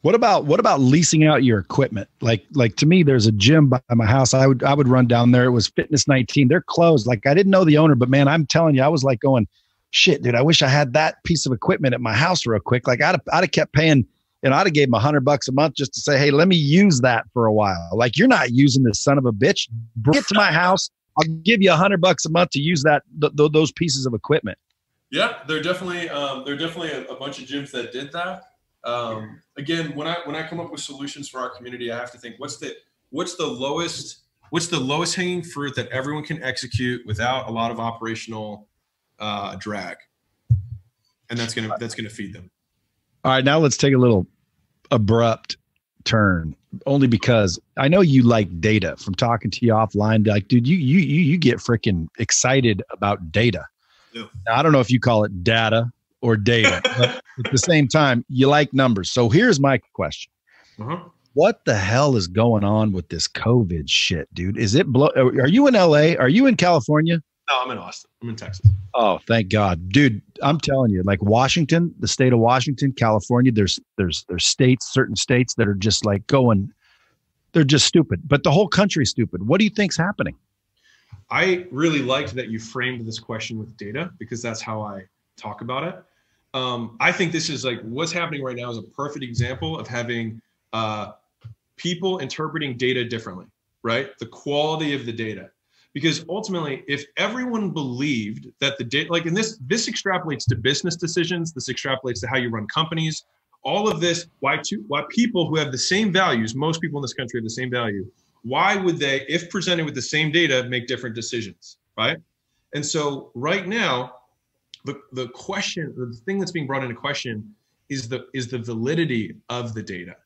What about what about leasing out your equipment? Like like to me, there's a gym by my house. I would I would run down there. It was Fitness nineteen. They're closed. Like, I didn't know the owner, but man, I'm telling you, I was like going, shit, dude, I wish I had that piece of equipment at my house real quick. Like, I'd have, I'd have kept paying, and I'd have gave him a hundred bucks a month just to say, hey, let me use that for a while. Like, you're not using this son of a bitch. Bring it to my house. I'll give you a hundred bucks a month to use that th- th- those pieces of equipment. Yeah, there definitely um, there definitely a, a bunch of gyms that did that. Um, again, when I, when I come up with solutions for our community, I have to think, what's the, what's the lowest, what's the lowest hanging fruit that everyone can execute without a lot of operational, uh, drag. And that's going to, that's going to feed them. All right. Now let's take a little abrupt turn, only because I know you like data from talking to you offline. Like, dude, you, you, you, you get freaking excited about data. Yeah. Now, I don't know if you call it data or data, but at the same time, you like numbers. So here's my question. Uh-huh. What the hell is going on with this COVID shit, dude? Is it blow? Are you in L A? Are you in California? No, I'm in Austin. I'm in Texas. Oh, thank God. Dude, I'm telling you, like Washington, the state of Washington, California, there's, there's, there's states, certain states that are just like going, they're just stupid, but the whole country's stupid. What do you think's happening? I really liked that you framed this question with data, because that's how I talk about it. Um, I think this is like what's happening right now is a perfect example of having uh, people interpreting data differently, right? The quality of the data, because ultimately, if everyone believed that the data, like in this, this extrapolates to business decisions, this extrapolates to how you run companies, all of this, why two, why people who have the same values, most people in this country have the same value, why would they, if presented with the same data, make different decisions, right? And so right now, The the question, the thing that's being brought into question is the is the validity of the data.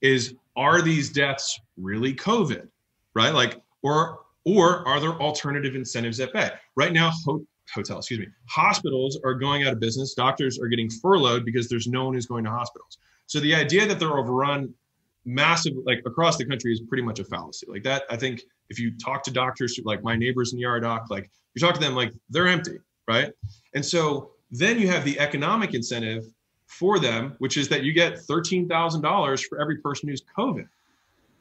Is, are these deaths really COVID, right? Like, or or are there alternative incentives at bay? Right now, ho- hotels, excuse me, hospitals are going out of business. Doctors are getting furloughed because there's no one who's going to hospitals. So the idea that they're overrun massive, like across the country, is pretty much a fallacy. Like that, I think if you talk to doctors, like my neighbors in the E R doc, like you talk to them, like they're empty. Right. And so then you have the economic incentive for them, which is that you get thirteen thousand dollars for every person who's COVID.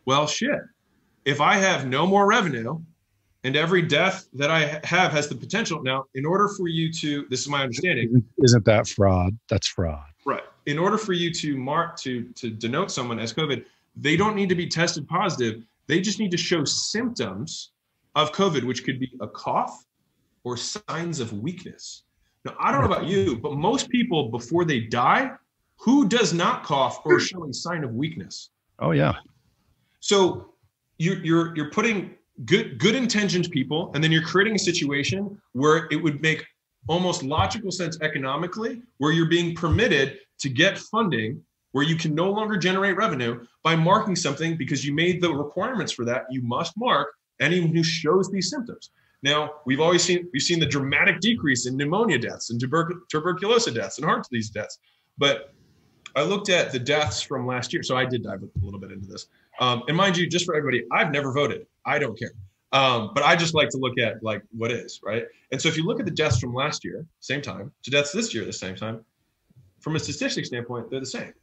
Well, shit, if I have no more revenue and every death that I have has the potential. Now, in order for you to, this is my understanding. Isn't that fraud? That's fraud. Right. In order for you to mark, to, to denote someone as COVID, they don't need to be tested positive. They just need to show symptoms of COVID, which could be a cough or signs of weakness. Now, I don't know about you, but most people before they die, who does not cough or show a sign of weakness? Oh yeah. So you're, you're, you're putting good, good intentioned people, and then you're creating a situation where it would make almost logical sense economically, where you're being permitted to get funding, where you can no longer generate revenue by marking something because you made the requirements for that. You must mark anyone who shows these symptoms. Now, we've always seen, we've seen the dramatic decrease in pneumonia deaths and tuber- tuberculosis deaths and heart disease deaths. But I looked at the deaths from last year. So I did dive a little bit into this. Um, and mind you, just for everybody, I've never voted. I don't care. Um, but I just like to look at like what is, right? And so if you look at the deaths from last year, same time, to deaths this year, the same time, from a statistic standpoint, they're the same.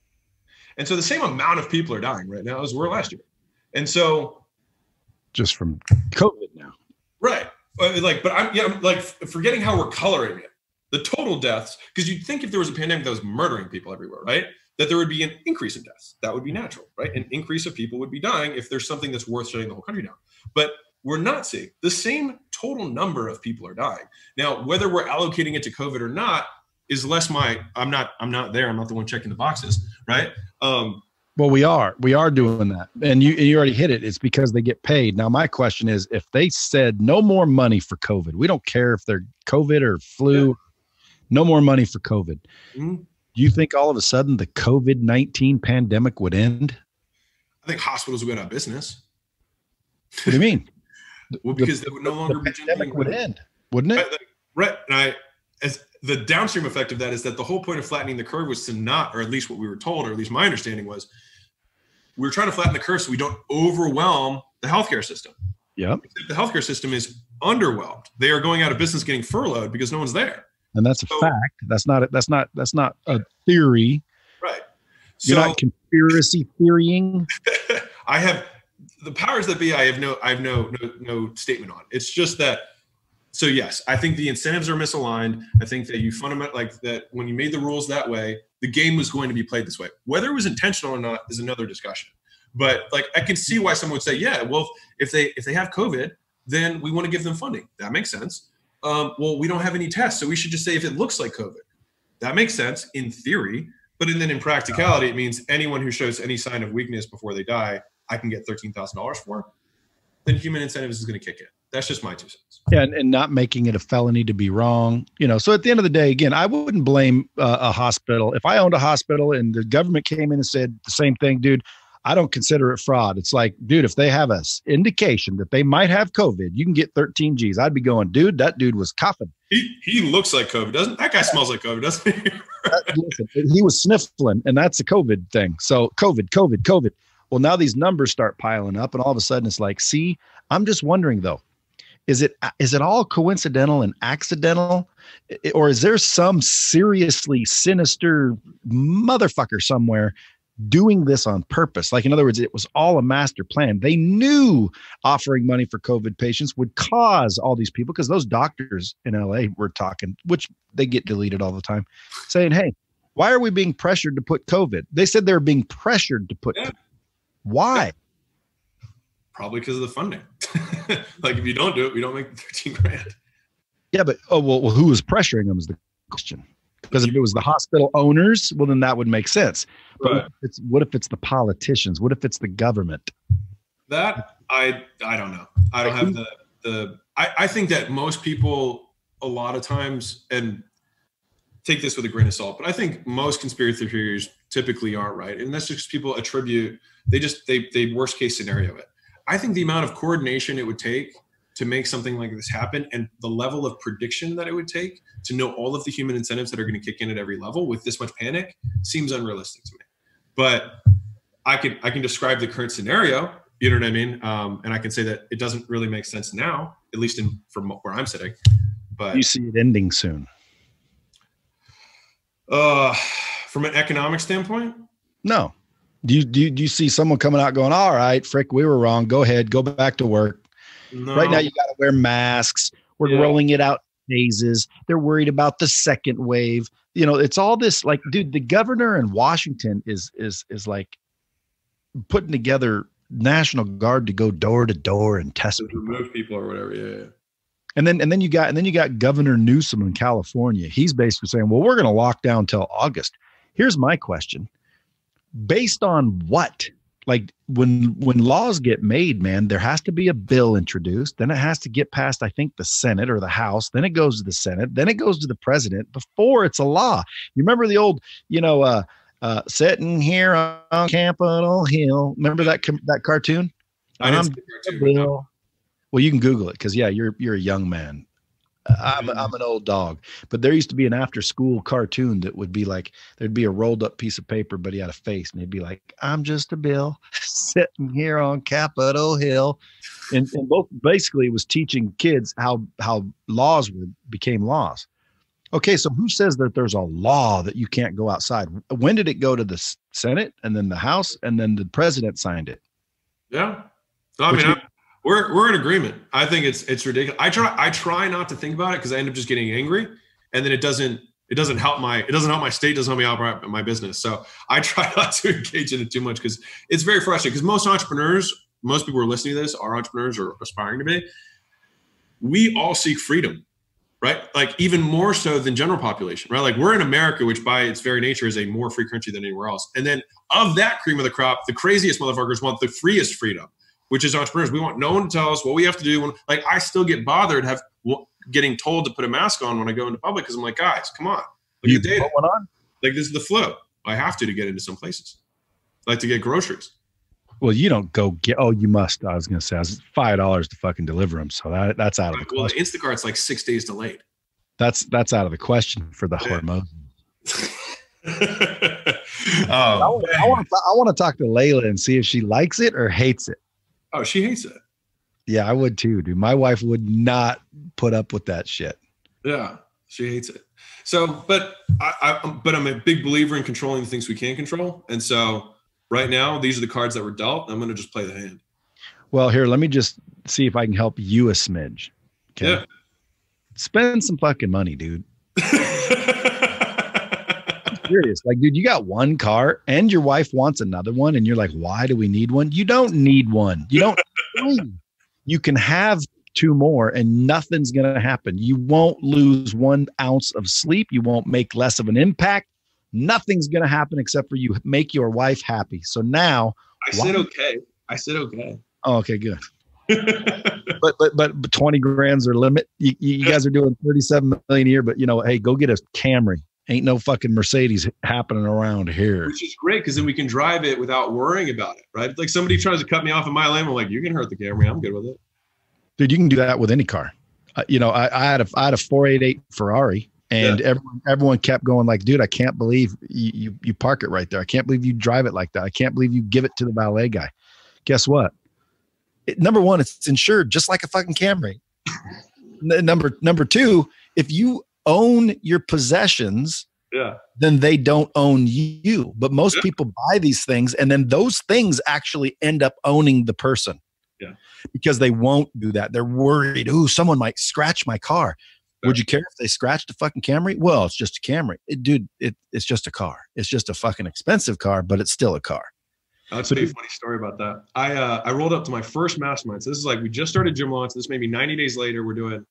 And so the same amount of people are dying right now as were last year. And so. Just from COVID now. Right. Like, but I'm yeah, like forgetting how we're coloring it, the total deaths, because you'd think if there was a pandemic that was murdering people everywhere, right, that there would be an increase in deaths. That would be natural, right? An increase of people would be dying if there's something that's worth shutting the whole country down. But we're not seeing the same total number of people are dying. Now, whether we're allocating it to COVID or not is less my, I'm not, I'm not there. I'm not the one checking the boxes, right? Um, Well, we are. We are doing that. And you you already hit it. It's because they get paid. Now, my question is, if they said no more money for COVID, we don't care if they're COVID or flu, yeah. no more money for COVID. Mm-hmm. Do you think all of a sudden the COVID nineteen pandemic would end? I think hospitals would go out of business. What do you mean? Well, because the, they would no longer be pandemic would money. End, wouldn't it? Right. And I, as the downstream effect of that is that the whole point of flattening the curve was to not, or at least what we were told, or at least my understanding was, we we're trying to flatten the curve so we don't overwhelm the healthcare system. Yep. Except the healthcare system is underwhelmed. They are going out of business, getting furloughed because no one's there. And that's a so, fact. That's not, that's not, that's not a theory. Right. You're so, not conspiracy theorying. I have the powers that be. I have no, I have no, no, no statement on. It's just that. So yes, I think the incentives are misaligned. I think that you fundament like that when you made the rules that way, the game was going to be played this way. Whether it was intentional or not is another discussion. But like, I can see why someone would say, yeah, well, if they, if they have COVID, then we want to give them funding. That makes sense. Um, well, we don't have any tests, so we should just say if it looks like COVID. That makes sense in theory, but then in practicality, it means anyone who shows any sign of weakness before they die, I can get thirteen thousand dollars for. Then human incentives is going to kick in. That's just my two cents. Yeah, and, and not making it a felony to be wrong. You know, so at the end of the day, again, I wouldn't blame uh, a hospital. If I owned a hospital and the government came in and said the same thing, dude, I don't consider it fraud. It's like, dude, if they have an indication that they might have COVID, you can get thirteen G's. I'd be going, dude, that dude was coughing. He he looks like COVID, doesn't? That guy smells like COVID, doesn't he? Listen, he was sniffling, and that's a COVID thing. So COVID, COVID, COVID. Well, now these numbers start piling up, and all of a sudden it's like, see, I'm just wondering though, is it is it all coincidental and accidental, or is there some seriously sinister motherfucker somewhere doing this on purpose? Like, in other words, it was all a master plan. They knew offering money for COVID patients would cause all these people, because those doctors in L A were talking, which they get deleted all the time, saying, hey, why are we being pressured to put COVID? They said they're being pressured to put yeah. COVID. Why? Probably because of the funding. Like, if you don't do it, we don't make the thirteen grand. Yeah, but oh well, well who was pressuring them is the question. Because if it was the hospital owners, well, then that would make sense. But right. what, if it's, what if it's the politicians? What if it's the government? That I I don't know. I don't have the the. I, I think that most people a lot of times, and take this with a grain of salt, but I think most conspiracy theories typically aren't right, and that's just people attribute. They just they they worst case scenario it. I think the amount of coordination it would take to make something like this happen, and the level of prediction that it would take to know all of the human incentives that are going to kick in at every level with this much panic seems unrealistic to me. But I can I can describe the current scenario, you know what I mean, um, and I can say that it doesn't really make sense now, at least in, from where I'm sitting. But you see it ending soon. Uh, from an economic standpoint, no. Do you do you, do you see someone coming out going, all right, frick, we were wrong. Go ahead, go back to work. No. Right now, you got to wear masks. We're yeah. rolling it out phases. They're worried about the second wave. You know, it's all this like, dude, the governor in Washington is is is like putting together National Guard to go door to door and test people. Remove people or whatever. Yeah, yeah. And then and then you got and then you got Governor Newsom in California. He's basically saying, well, we're going to lock down till August. Here's my question: based on what? Like when when laws get made, man, there has to be a bill introduced. Then it has to get past, I think, the Senate or the House. Then it goes to the Senate. Then it goes to the president before it's a law. You remember the old, you know, uh, uh, sitting here on Capitol Hill. Remember that that cartoon? I didn't see the cartoon, no. Well, you can Google it because, yeah, you're you're a young man. I'm I'm an old dog, but there used to be an after school cartoon that would be like, there'd be a rolled up piece of paper, but he had a face and he'd be like, I'm just a bill sitting here on Capitol Hill. And, and both basically was teaching kids how, how laws were, became laws. Okay. So who says that there's a law that you can't go outside? When did it go to the Senate and then the House and then the president signed it? Yeah. I mean, I'm- We're we're in agreement. I think it's it's ridiculous. I try I try not to think about it because I end up just getting angry, and then it doesn't it doesn't help my it doesn't help my state, doesn't help me out my, my business. So I try not to engage in it too much because it's very frustrating. Because most entrepreneurs, most people who are listening to this are entrepreneurs or aspiring to be. We all seek freedom, right? Like even more so than general population, right? Like we're in America, which by its very nature is a more free country than anywhere else. And then of that cream of the crop, the craziest motherfuckers want the freest freedom, which is entrepreneurs. We want no one to tell us what we have to do. When, like I still get bothered have getting told to put a mask on when I go into public because I'm like, guys, come on. Look you at the data. Put one on? Like this is the flu. I have to to get into some places. Like to get groceries. Well, you don't go get, oh, you must. I was going to say, it's five dollars to fucking deliver them. So that, that's out of the question. Well, Instacart's like six days delayed. That's that's out of the question for the yeah. Hormozi. oh, I, I want to talk to Layla and see if she likes it or hates it. Oh, she hates it. Yeah, I would too, dude. My wife would not put up with that shit. Yeah, she hates it. So, but I, I but I'm a big believer in controlling the things we can control. And so right now, these are the cards that were dealt. I'm going to just play the hand. Well, here, let me just see if I can help you a smidge. Okay. Yeah. Spend some fucking money, dude. Serious. Like, dude, you got one car and your wife wants another one. And you're like, why do we need one? You don't need one. You don't. You can have two more and nothing's going to happen. You won't lose one ounce of sleep. You won't make less of an impact. Nothing's going to happen except for you make your wife happy. So now I said, okay. I said, okay. Oh, okay, good. but, but, but, but twenty grand's our limit. You, you guys are doing thirty-seven million a year, but you know, hey, go get a Camry. Ain't no fucking Mercedes happening around here. Which is great because then we can drive it without worrying about it, right? Like somebody tries to cut me off in my lane, I'm like, you can hurt the Camry. I'm good with it. Dude, you can do that with any car. Uh, you know, I, I had a I had a four eighty-eight Ferrari, and yeah. everyone everyone kept going like, dude, I can't believe you, you you park it right there. I can't believe you drive it like that. I can't believe you give it to the valet guy. Guess what? It, number one, it's insured just like a fucking Camry. number number two, if you own your possessions, yeah. then they don't own you. But most yeah. people buy these things, and then those things actually end up owning the person yeah. because they won't do that. They're worried, ooh, someone might scratch my car. Sure. Would you care if they scratched a fucking Camry? Well, it's just a Camry. It, dude, it, it's just a car. It's just a fucking expensive car, but it's still a car. I'll tell you a funny story about that. I uh, I rolled up to my first mastermind. So this is like, we just started Gym Launch. This may be ninety days later, we're doing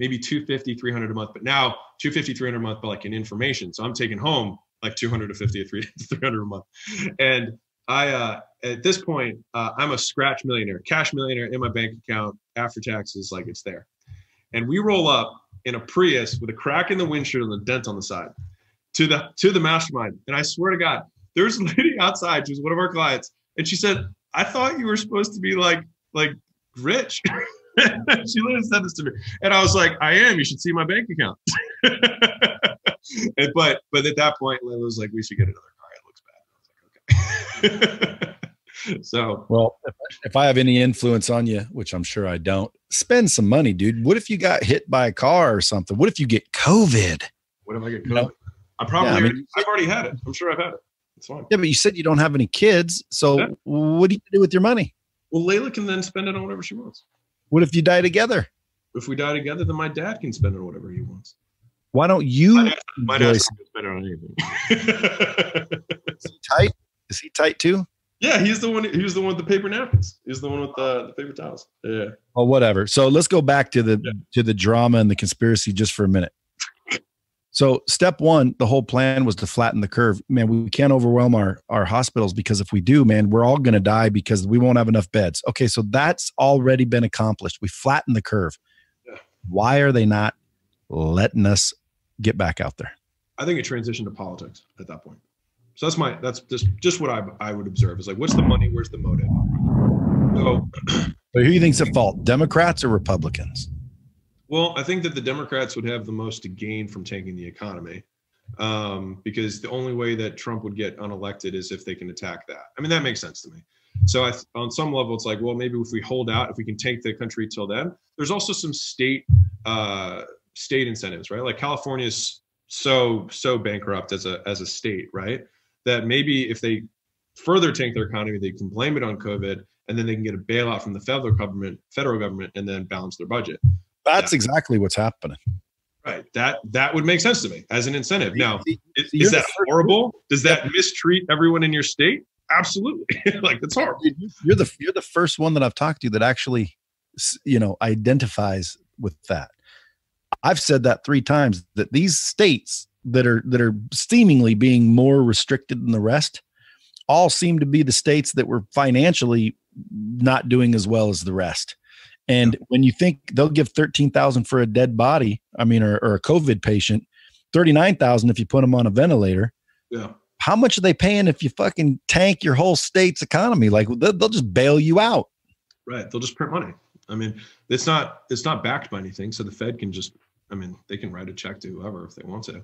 maybe two fifty, three hundred a month, but now two fifty, three hundred a month, but like in information. So I'm taking home like two fifty to three hundred a month. And I, uh, at this point, uh, I'm a scratch millionaire, cash millionaire in my bank account after taxes, like it's there. And we roll up in a Prius with a crack in the windshield and a dent on the side to the, to the mastermind. And I swear to God, there's a lady outside. She was one of our clients. And she said, I thought you were supposed to be like, like rich. She literally said this to me. And I was like, I am. You should see my bank account. and, but but at that point, Layla was like, we should get another car. It looks bad. I was like, okay. so, well, if I have any influence on you, which I'm sure I don't, spend some money, dude. What if you got hit by a car or something? What if you get COVID? What if I get COVID? You know? I probably, yeah, I mean, already, I've already had it. I'm sure I've had it. It's fine. Yeah, but you said you don't have any kids. So yeah. what do you do with your money? Well, Layla can then spend it on whatever she wants. What if you die together? If we die together, then my dad can spend it on whatever he wants. Why don't you? My dad, my dad can spend it on anything. Is he tight? Is he tight too? Yeah, he's the one. He was the one with the paper napkins. He's the one with the, the paper towels. Yeah. Oh, whatever. So let's go back to the yeah. to the drama and the conspiracy just for a minute. So step one, the whole plan was to flatten the curve. Man, we can't overwhelm our, our hospitals because if we do, man, we're all going to die because we won't have enough beds. Okay, so that's already been accomplished. We flattened the curve. Yeah. Why are they not letting us get back out there? I think it transitioned to politics at that point. So that's my that's just just what I I would observe is like, what's the money? Where's the motive? So, but who do you think's at fault, Democrats or Republicans? Well, I think that the Democrats would have the most to gain from tanking the economy um, because the only way that Trump would get unelected is if they can attack that. I mean, that makes sense to me. So I, on some level, it's like, well, maybe if we hold out, if we can tank the country till then. There's also some state uh, state incentives, right? Like California is so, so bankrupt as a, as a state, right? That maybe if they further tank their economy, they can blame it on COVID and then they can get a bailout from the federal government, federal government, and then balance their budget. That's yeah. exactly what's happening. Right. That that would make sense to me as an incentive. Now, is, is that horrible? Does that mistreat everyone in your state? Absolutely. Like, that's horrible. You're the you're the first one that I've talked to that actually, you know, identifies with that. I've said that three times that these states that are that are seemingly being more restricted than the rest all seem to be the states that were financially not doing as well as the rest. And when you think they'll give thirteen thousand for a dead body, I mean, or, or a COVID patient, thirty-nine thousand if you put them on a ventilator. Yeah. How much are they paying if you fucking tank your whole state's economy? Like they'll, they'll just bail you out. Right. They'll just print money. I mean, it's not it's not backed by anything, so the Fed can just, I mean, they can write a check to whoever if they want to.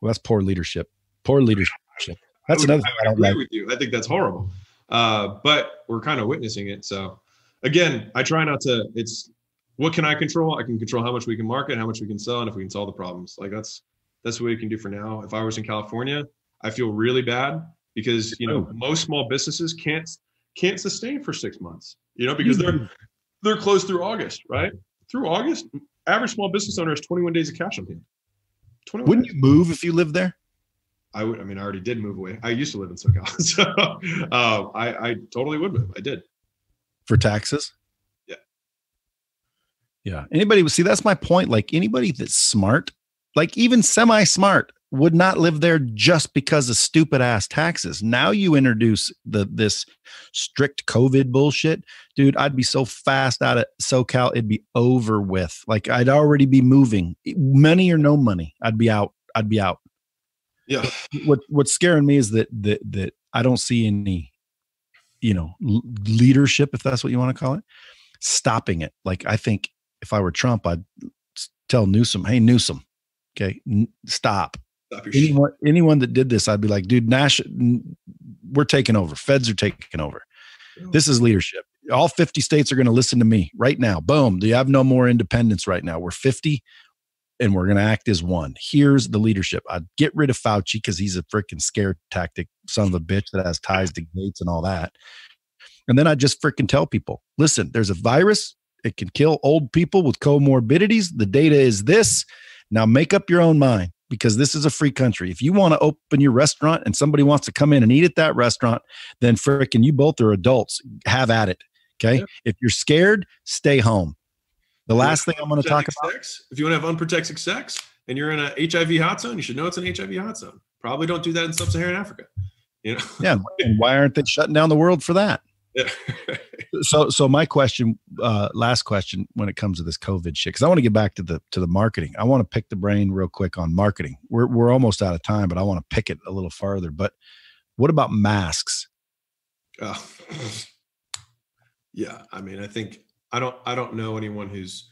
Well, that's poor leadership. Poor leadership. That's I would, another. I, I don't agree like. with you. I think that's horrible. Uh, but we're kind of witnessing it, so. again, I try not to, it's what can I control? I can control how much we can market, how much we can sell, and if we can solve the problems. Like that's, that's what we can do for now. If I was in California, I feel really bad because, you know, most small businesses can't, can't sustain for six months, you know, because they're, they're closed through August, right? Through August, average small business owner has twenty-one days of cash on hand. Wouldn't days. You move if you lived there? I would. I mean, I already did move away. I used to live in SoCal, so uh, I, I totally would move. I did. For taxes? Yeah. Yeah. Anybody would see, that's my point. Like anybody that's smart, like even semi-smart, would not live there just because of stupid ass taxes. Now you introduce the this strict COVID bullshit, dude, I'd be so fast out of SoCal, it'd be over with. Like I'd already be moving, money or no money. I'd be out. I'd be out. Yeah. What what's scaring me is that that that I don't see any, you know, leadership, if that's what you want to call it, stopping it. Like I think if I were Trump, I'd tell Newsom, hey Newsom, okay, n- stop. Anyone, anyone that did this, I'd be like, dude, Nash, we're taking over. Feds are taking over. This is leadership. All fifty states are going to listen to me right now. Boom. Do you have no more independence right now? We're fifty and we're going to act as one. Here's the leadership. I'd get rid of Fauci because he's a freaking scare tactic son of a bitch that has ties to Gates and all that. And then I just freaking tell people, listen, there's a virus. It can kill old people with comorbidities. The data is this. Now make up your own mind. Because this is a free country. If you want to open your restaurant and somebody wants to come in and eat at that restaurant, then frickin' you both are adults. Have at it. Okay. Yeah. If you're scared, stay home. The last thing I'm going to talk about. Sex, if you want to have unprotected sex and you're in a H I V hot zone, you should know it's an H I V hot zone. Probably don't do that in sub-Saharan Africa. You know? Yeah. And why aren't they shutting down the world for that? Yeah. so, so my question, uh, last question when it comes to this COVID shit, cause I want to get back to the, to the marketing. I want to pick the brain real quick on marketing. We're, we're almost out of time, but I want to pick it a little farther, but what about masks? Uh, yeah. I mean, I think I don't, I don't know anyone who's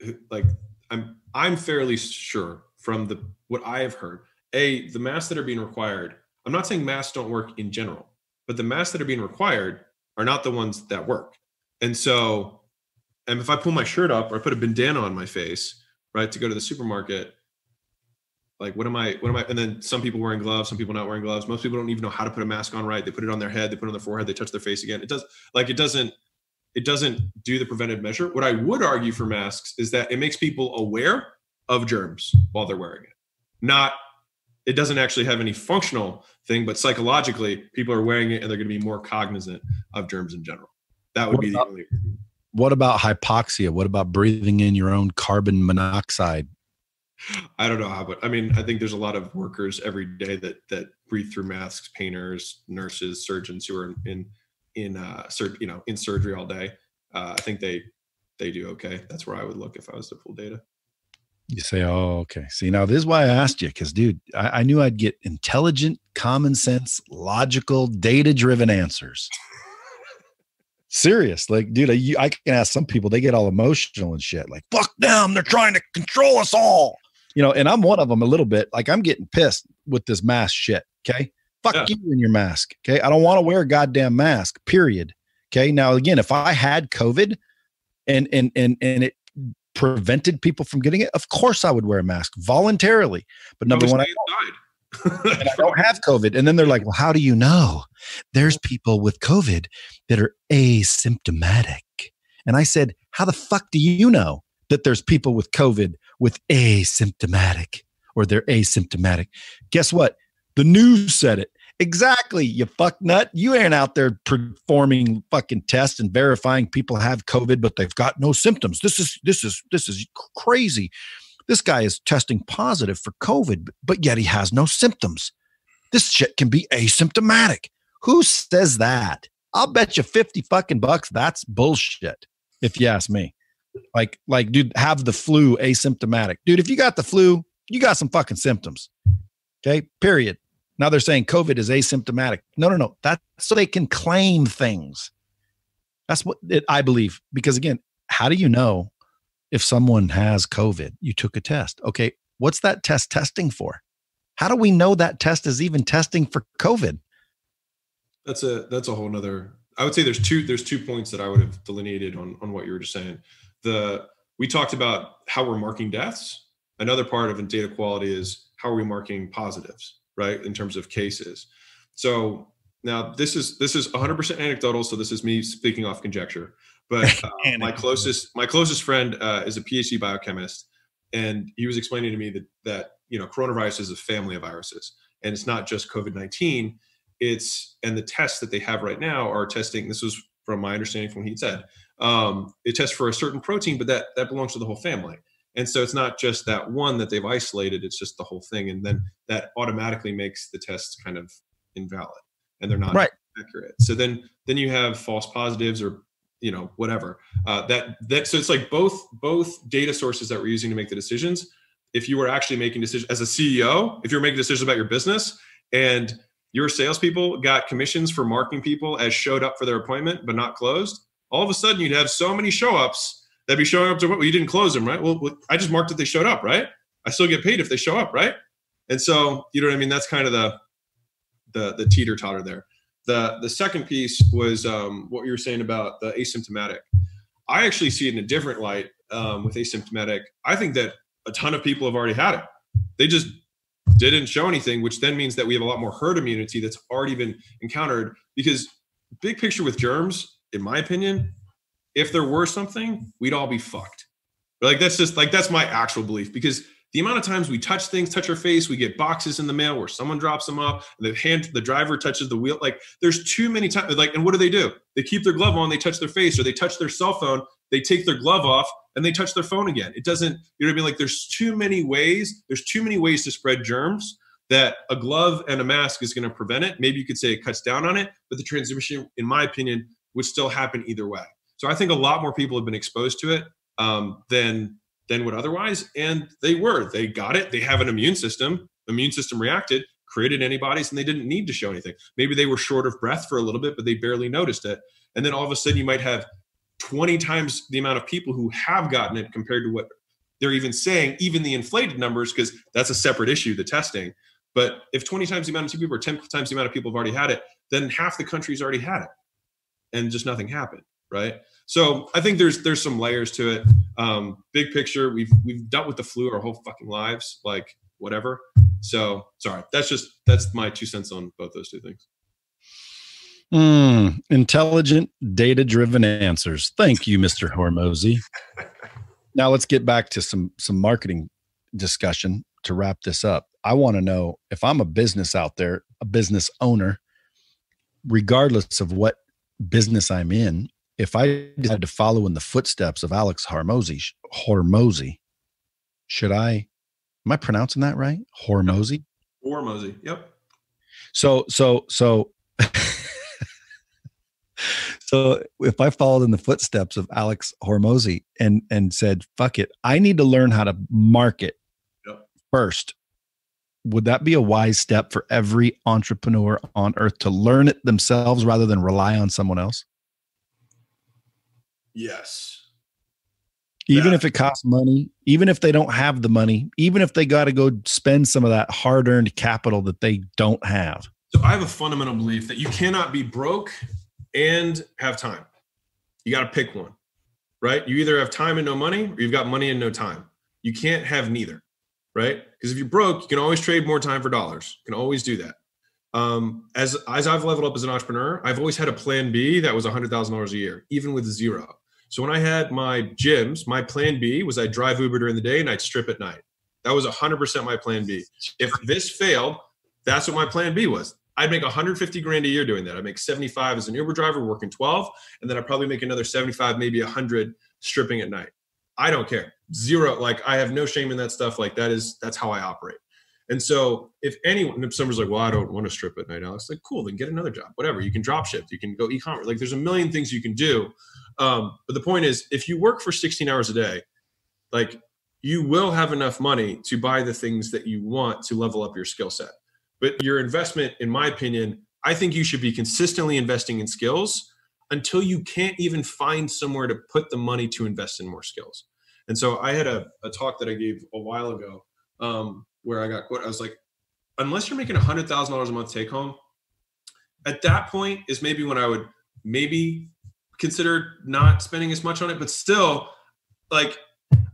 who, like, I'm, I'm fairly sure from the, what I have heard, a, the masks that are being required, I'm not saying masks don't work in general, but the masks that are being required are not the ones that work. And so, and if I pull my shirt up or I put a bandana on my face, right, to go to the supermarket, like what am I, what am I, and then some people wearing gloves, some people not wearing gloves. Most people don't even know how to put a mask on right. They put it on their head, they put it on their forehead, they touch their face again. It does, like it doesn't, it doesn't do the preventive measure. What I would argue for masks is that it makes people aware of germs while they're wearing it. Not, it doesn't actually have any functional thing, but psychologically people are wearing it and they're going to be more cognizant of germs in general. That would what be about, the only. What about hypoxia? What about breathing in your own carbon monoxide? I don't know how, but I mean, I think there's a lot of workers every day that, that breathe through masks, painters, nurses, surgeons who are in, in, uh, sur- you know, in surgery all day. Uh, I think they, they do. Okay. That's where I would look if I was to pull data. You say, oh, okay. See, now this is why I asked you, because, dude, I, I knew I'd get intelligent, common sense, logical, data-driven answers. Serious. Like, dude, I, you, I can ask some people, they get all emotional and shit. Like, fuck them. They're trying to control us all. You know, and I'm one of them a little bit. Like, I'm getting pissed with this mask shit, okay? Fuck yeah. You in your mask, okay? I don't want to wear a goddamn mask, period. Okay? Now, again, if I had COVID and and and and it prevented people from getting it, of course I would wear a mask voluntarily. But number one, I don't. And I don't have COVID. And then they're like, well, how do you know? There's people with COVID that are asymptomatic. And I said, how the fuck do you know that there's people with COVID with asymptomatic or they're asymptomatic? Guess what? The news said it. Exactly, you fuck nut. You ain't out there performing fucking tests and verifying people have COVID, but they've got no symptoms. This is this is this is crazy. This guy is testing positive for COVID, but yet he has no symptoms. This shit can be asymptomatic. Who says that? I'll bet you fifty fucking bucks that's bullshit. If you ask me, like like dude, have the flu asymptomatic, dude. If you got the flu, you got some fucking symptoms. Okay, period. Now they're saying COVID is asymptomatic. No, no, no. That's so they can claim things. That's what it, I believe. Because again, how do you know if someone has COVID? You took a test. Okay. What's that test testing for? How do we know that test is even testing for COVID? That's a, that's a whole nother I would say there's two, there's two points that I would have delineated on, on what you were just saying. The, we talked about how we're marking deaths. Another part of data quality is how are we marking positives, right? In terms of cases. So now this is, this is one hundred percent anecdotal. So this is me speaking off conjecture, but uh, my closest, my closest friend uh, is a PhD biochemist. And he was explaining to me that, that, you know, coronavirus is a family of viruses, and it's not just COVID nineteen. It's, and the tests that they have right now are testing, this was from my understanding from what he said, um, it tests for a certain protein, but that, that belongs to the whole family. And so it's not just that one that they've isolated, it's just the whole thing. And then that automatically makes the tests kind of invalid, and they're not right. accurate. So then, then you have false positives or, you know, whatever, uh, that, that, so it's like both, both data sources that we're using to make the decisions. If you were actually making decisions as a C E O, if you're making decisions about your business and your salespeople got commissions for marking people as showed up for their appointment, but not closed, all of a sudden you'd have so many show ups that'd be showing up to what, well, you didn't close them, right? Well, I just marked that they showed up, right? I still get paid if they show up, right? And so, you know what I mean? That's kind of the, the, the teeter totter there. The, the second piece was um, what you were saying about the asymptomatic. I actually see it in a different light um, with asymptomatic. I think that a ton of people have already had it. They just didn't show anything, which then means that we have a lot more herd immunity that's already been encountered. Because big picture with germs, in my opinion, if there were something, we'd all be fucked. Like that's just like, that's my actual belief, because the amount of times we touch things, touch our face, we get boxes in the mail where someone drops them off and the hand, the driver touches the wheel. Like there's too many times, like, and what do they do? They keep their glove on, they touch their face, or they touch their cell phone, they take their glove off, and they touch their phone again. It doesn't, you know what I mean? Like there's too many ways, there's too many ways to spread germs that a glove and a mask is going to prevent it. Maybe you could say it cuts down on it, but the transmission, in my opinion, would still happen either way. So I think a lot more people have been exposed to it um, than than would otherwise. And they were, they got it. They have an immune system, immune system reacted, created antibodies, and they didn't need to show anything. Maybe they were short of breath for a little bit, but they barely noticed it. And then all of a sudden you might have twenty times the amount of people who have gotten it compared to what they're even saying, even the inflated numbers, because that's a separate issue, the testing. But if twenty times the amount of people or ten times the amount of people have already had it, then half the country's already had it and just nothing happened, right? So I think there's there's some layers to it. Um, big picture, we've we've dealt with the flu our whole fucking lives, like whatever. So sorry, that's just, that's my two cents on both those two things. Mm, intelligent, data-driven answers. Thank you, Mister Hormozi. Now let's get back to some some marketing discussion to wrap this up. I want to know if I'm a business out there, a business owner, regardless of what business I'm in, if I decide to follow in the footsteps of Alex Hormozi, Hormozi, should I, am I pronouncing that right? Hormozi? Hormozi, yep. So, so, so, so if I followed in the footsteps of Alex Hormozi and, and said, fuck it, I need to learn how to market yep. first, would that be a wise step for every entrepreneur on earth to learn it themselves rather than rely on someone else? Yes. Even yeah. if it costs money, even if they don't have the money, even if they got to go spend some of that hard-earned capital that they don't have. So I have a fundamental belief that you cannot be broke and have time. You got to pick one, right? You either have time and no money, or you've got money and no time. You can't have neither, right? Because if you're broke, you can always trade more time for dollars. You can always do that. Um, as, as I've leveled up as an entrepreneur, I've always had a plan B that was one hundred thousand dollars a year, even with zero. So when I had my gyms, my plan B was I'd drive Uber during the day and I'd strip at night. That was one hundred percent my plan B. If this failed, that's what my plan B was. I'd make one hundred fifty grand a year doing that. I'd make seventy-five as an Uber driver working twelve, and then I'd probably make another seventy-five, maybe one hundred stripping at night. I don't care. Zero. Like I have no shame in that stuff. Like that is, that's how I operate. And so if anyone, if someone's like, well, I don't want to strip at night, Alex, like, cool, then get another job, whatever. You can drop ship, you can go e-commerce. Like there's a million things you can do. Um, but the point is, if you work for sixteen hours a day, like you will have enough money to buy the things that you want to level up your skill set. But your investment, in my opinion, I think you should be consistently investing in skills until you can't even find somewhere to put the money to invest in more skills. And so I had a, a talk that I gave a while ago um, where I got quoted. I was like, unless you're making one hundred thousand dollars a month take home, at that point is maybe when I would maybe consider not spending as much on it, but still, like,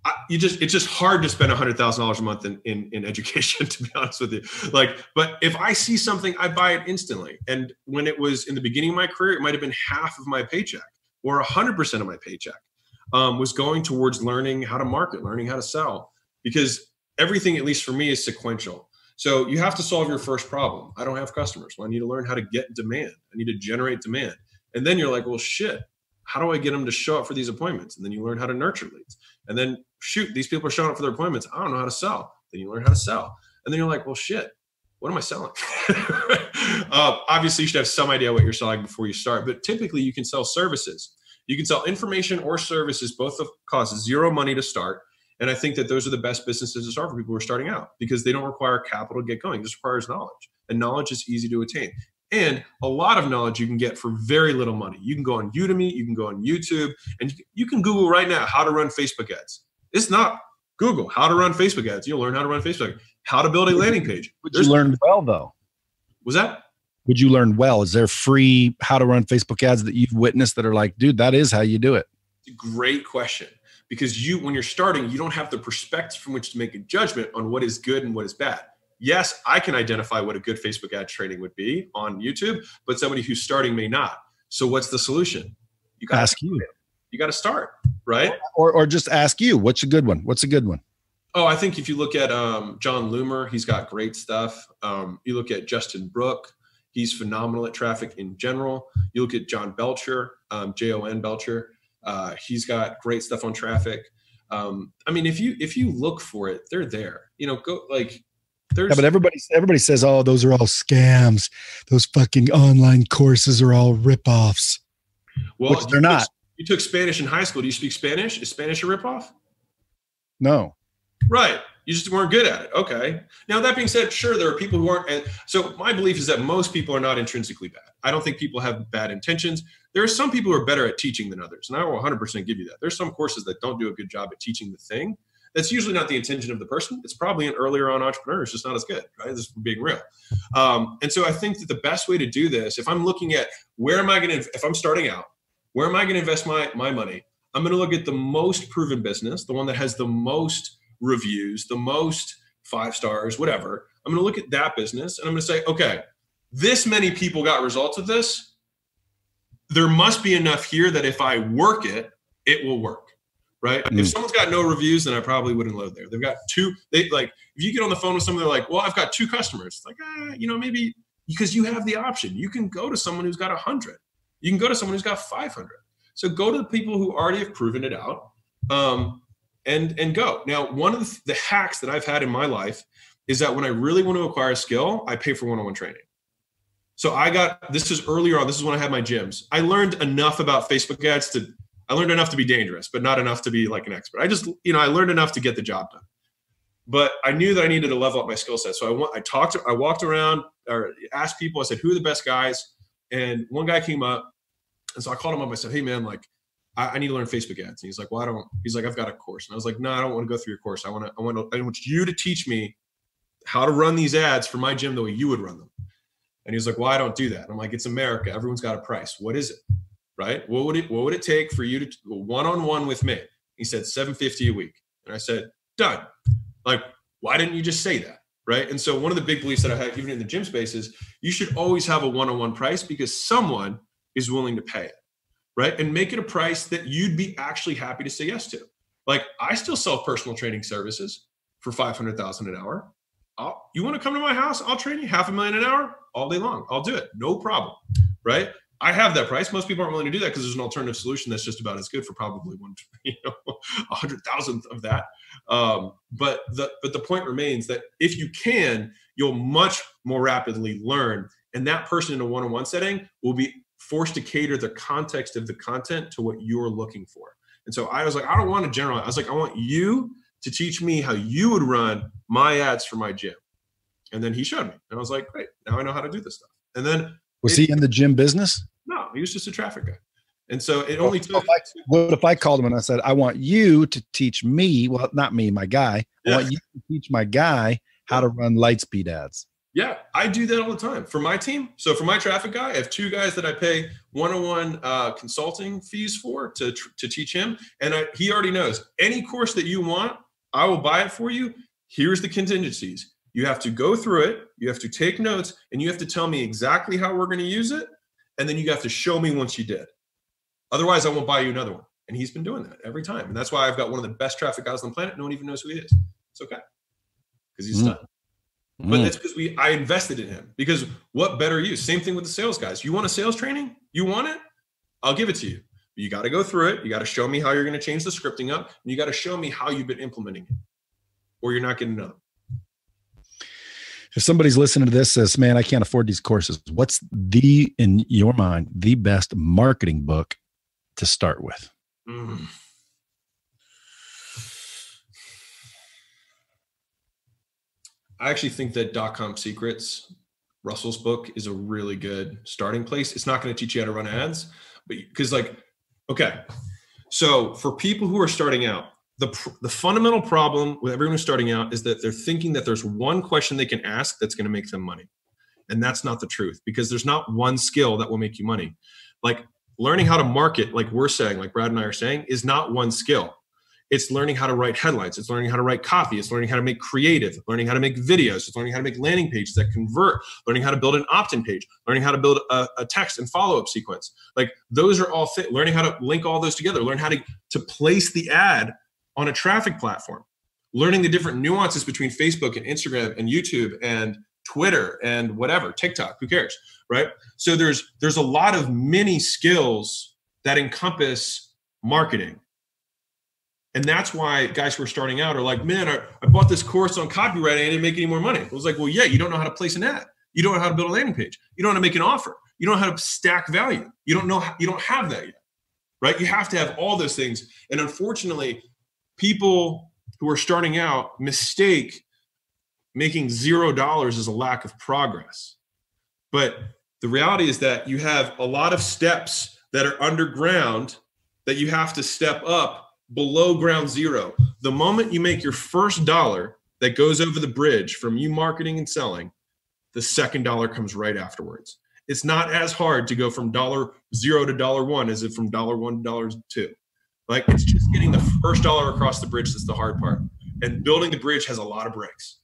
I, you just, it's just hard to spend a hundred thousand dollars a month in, in, in education, to be honest with you. Like, but if I see something, I buy it instantly. And when it was in the beginning of my career, it might've been half of my paycheck or a hundred percent of my paycheck um, was going towards learning how to market, learning how to sell, because everything, at least for me, is sequential. So you have to solve your first problem. I don't have customers. Well, I need to learn how to get demand. I need to generate demand. And then you're like, well, shit, how do I get them to show up for these appointments? And then you learn how to nurture leads. And then, shoot, these people are showing up for their appointments. I don't know how to sell. Then you learn how to sell. And then you're like, well, shit, what am I selling? uh, obviously, you should have some idea what you're selling before you start. But typically, you can sell services. You can sell information or services. Both cost zero money to start. And I think that those are the best businesses to start for people who are starting out, because they don't require capital to get going. It just requires knowledge. And knowledge is easy to attain. And a lot of knowledge you can get for very little money. You can go on Udemy, you can go on YouTube, and you can Google right now how to run Facebook ads. It's not Google, how to run Facebook ads. You'll learn how to run Facebook, how to build a landing page. Would There's you learn well, though? Was that? Would you learn well? Is there free how to run Facebook ads that you've witnessed that are like, dude, that is how you do it? It's a great question. Because you, when you're starting, you don't have the perspective from which to make a judgment on what is good and what is bad. Yes, I can identify what a good Facebook ad training would be on YouTube, but somebody who's starting may not. So what's the solution? You gotta ask you. You got to start, right? Or, or just ask you, what's a good one? What's a good one? Oh, I think if you look at um, John Loomer, he's got great stuff. Um, you look at Justin Brooke, he's phenomenal at traffic in general. You look at Jon Belcher, um, J O N Belcher. Uh, he's got great stuff on traffic. Um, I mean, if you if you look for it, they're there. You know, go like. Yeah, but everybody, everybody says, oh, those are all scams. Those fucking online courses are all ripoffs. Well, which they're not. You took Spanish in high school. Do you speak Spanish? Is Spanish a ripoff? No. Right. You just weren't good at it. Okay. Now, that being said, sure, there are people who aren't. And so my belief is that most people are not intrinsically bad. I don't think people have bad intentions. There are some people who are better at teaching than others. And I will one hundred percent give you that. There's some courses that don't do a good job at teaching the thing. That's usually not the intention of the person. It's probably an earlier on entrepreneur. It's just not as good, right? This is being real. Um, and so I think that the best way to do this, if I'm looking at where am I going to, if I'm starting out, where am I going to invest my, my money? I'm going to look at the most proven business, the one that has the most reviews, the most five stars, whatever. I'm going to look at that business and I'm going to say, okay, this many people got results of this. There must be enough here that if I work it, it will work. Right? Mm. If someone's got no reviews, then I probably wouldn't load there. They've got two, they like, if you get on the phone with someone, they're like, well, I've got two customers. It's like, ah, you know, maybe because you have the option, you can go to someone who's got a hundred. You can go to someone who's got five hundred. So go to the people who already have proven it out um, and, and go. Now, one of the, the hacks that I've had in my life is that when I really want to acquire a skill, I pay for one-on-one training. So I got, this is earlier on, this is when I had my gyms. I learned enough about Facebook ads to I learned enough to be dangerous, but not enough to be like an expert. I just, you know, I learned enough to get the job done, but I knew that I needed to level up my skill set. So I went, I talked, I walked around or asked people, I said, who are the best guys? And one guy came up and so I called him up. I said, hey man, like I, I need to learn Facebook ads. And he's like, well, I don't, he's like, I've got a course. And I was like, no, I don't want to go through your course. I want to, I want to, I want you to teach me how to run these ads for my gym the way you would run them. And he was like, well, I don't do that. And I'm like, it's America. Everyone's got a price. What is it? Right? What would it, what would it take for you to one-on-one with me? He said, seven fifty a week. And I said, done. Like, why didn't you just say that? Right. And so one of the big beliefs that I have, even in the gym space, is you should always have a one-on-one price because someone is willing to pay it. Right. And make it a price that you'd be actually happy to say yes to. Like I still sell personal training services for five hundred thousand dollars an hour. I'll, you want to come to my house? I'll train you half a million an hour all day long. I'll do it. No problem. Right. I have that price. Most people aren't willing to do that because there's an alternative solution that's just about as good for probably one, you know, a hundred thousandth of that. Um, but the but the point remains that if you can, you'll much more rapidly learn, and that person in a one-on-one setting will be forced to cater the context of the content to what you're looking for. And so I was like, I don't want to generalize. I was like, I want you to teach me how you would run my ads for my gym. And then he showed me, and I was like, great, now I know how to do this stuff. And then was it, he in the gym business? No, he was just a traffic guy. And so it only took. What if, I, what if I called him and I said, I want you to teach me, well, not me, my guy. Yeah. I want you to teach my guy how to run Lightspeed ads. Yeah, I do that all the time for my team. So for my traffic guy, I have two guys that I pay one-on-one uh, consulting fees for to, to teach him. And I, he already knows any course that you want, I will buy it for you. Here's the contingencies. You have to go through it. You have to take notes, and you have to tell me exactly how we're going to use it. And then you have to show me once you did. Otherwise, I won't buy you another one. And he's been doing that every time. And that's why I've got one of the best traffic guys on the planet. No one even knows who he is. It's okay. Because he's mm. done. Mm. But that's because we I invested in him. Because what better use? Same thing with the sales guys. You want a sales training? You want it? I'll give it to you. But you got to go through it. You got to show me how you're going to change the scripting up. And you got to show me how you've been implementing it. Or you're not getting another. If somebody's listening to this, says, man, I can't afford these courses. What's the, in your mind, the best marketing book to start with? Mm. I actually think that Dotcom Secrets, Russell's book, is a really good starting place. It's not going to teach you how to run ads, but because like, okay. So for people who are starting out, the, the fundamental problem with everyone who's starting out is that they're thinking that there's one question they can ask that's going to make them money. And that's not the truth, because there's not one skill that will make you money. Like, learning how to market, like we're saying, like Brad and I are saying, is not one skill. It's learning how to write headlines. It's learning how to write copy. It's learning how to make creative, learning how to make videos. It's learning how to make landing pages that convert, learning how to build an opt-in page, learning how to build a, a text and follow-up sequence. Like, those are all fit, learning how to link all those together, learn how to, to place the ad on a traffic platform, learning the different nuances between Facebook and Instagram and YouTube and Twitter and whatever, TikTok, who cares, right? So there's there's a lot of mini skills that encompass marketing. And that's why guys who are starting out are like, man, I, I bought this course on copywriting. I didn't make any more money. It was like, well, yeah, you don't know how to place an ad. You don't know how to build a landing page. You don't know how to make an offer. You don't know how to stack value. You don't know how, you don't have that yet, right? You have to have all those things. And unfortunately, people who are starting out mistake making zero dollars is a lack of progress. But the reality is that you have a lot of steps that are underground that you have to step up below ground zero. The moment you make your first dollar that goes over the bridge from you marketing and selling, the second dollar comes right afterwards. It's not as hard to go from dollar zero to dollar one as it from dollar one to dollar two. Like, it's just getting the first dollar across the bridge that's the hard part. And building the bridge has a lot of breaks.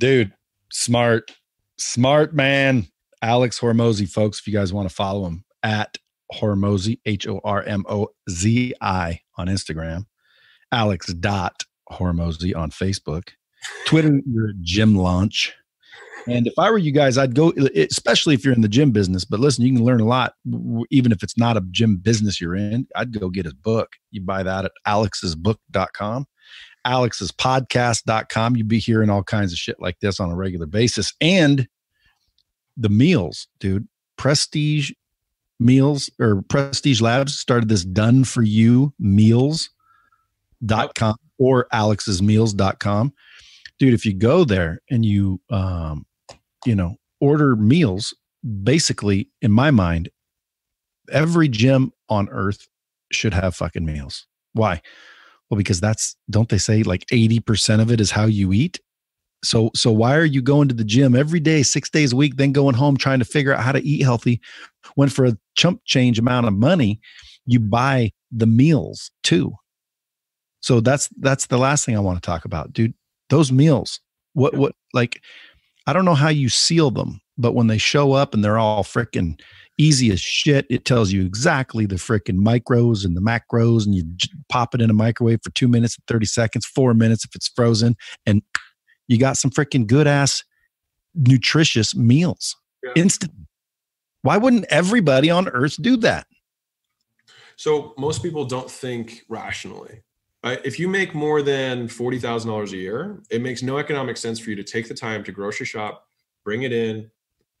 Dude, smart, smart man. Alex Hormozi, folks, if you guys want to follow him, at Hormozi, H O R M O Z I on Instagram. Alex dot Hormozi on Facebook. Twitter, you're at Gym Launch. And if I were you guys, I'd go, especially if you're in the gym business. But listen, you can learn a lot, even if it's not a gym business you're in. I'd go get his book. You buy that at alex's book dot com. alex's podcast dot com. You'd be hearing all kinds of shit like this on a regular basis. And the meals, dude, Prestige Meals or Prestige Labs started this done for you meals dot com or alex's meals dot com. Dude, if you go there and you, um, you know, order meals, basically in my mind, every gym on earth should have fucking meals. Why? Well, because that's, don't they say like eighty percent of it is how you eat? So, so why are you going to the gym every day, six days a week, then going home trying to figure out how to eat healthy when for a chump change amount of money, you buy the meals too? So that's, that's the last thing I want to talk about, dude. Those meals, what, what, like, I don't know how you seal them, but when they show up and they're all freaking easy as shit, it tells you exactly the freaking micros and the macros, and you pop it in a microwave for two minutes and thirty seconds, four minutes if it's frozen, and you got some freaking good ass nutritious meals. Yeah. Instant. Why wouldn't everybody on earth do that? So most people don't think rationally. Uh, if you make more than forty thousand dollars a year, it makes no economic sense for you to take the time to grocery shop, bring it in,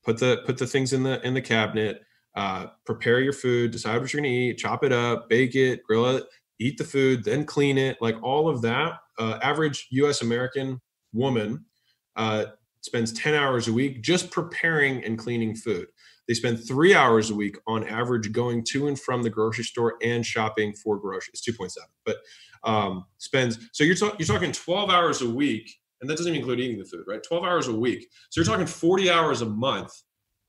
put the put the things in the in the cabinet, uh, prepare your food, decide what you're going to eat, chop it up, bake it, grill it, eat the food, then clean it. Like, all of that, uh, average U S American woman uh, spends ten hours a week just preparing and cleaning food. They spend three hours a week on average going to and from the grocery store and shopping for groceries. It's two point seven, but um, spends. So you're, talk, you're talking twelve hours a week, And that doesn't even include eating the food, right? twelve hours a week. So you're talking forty hours a month,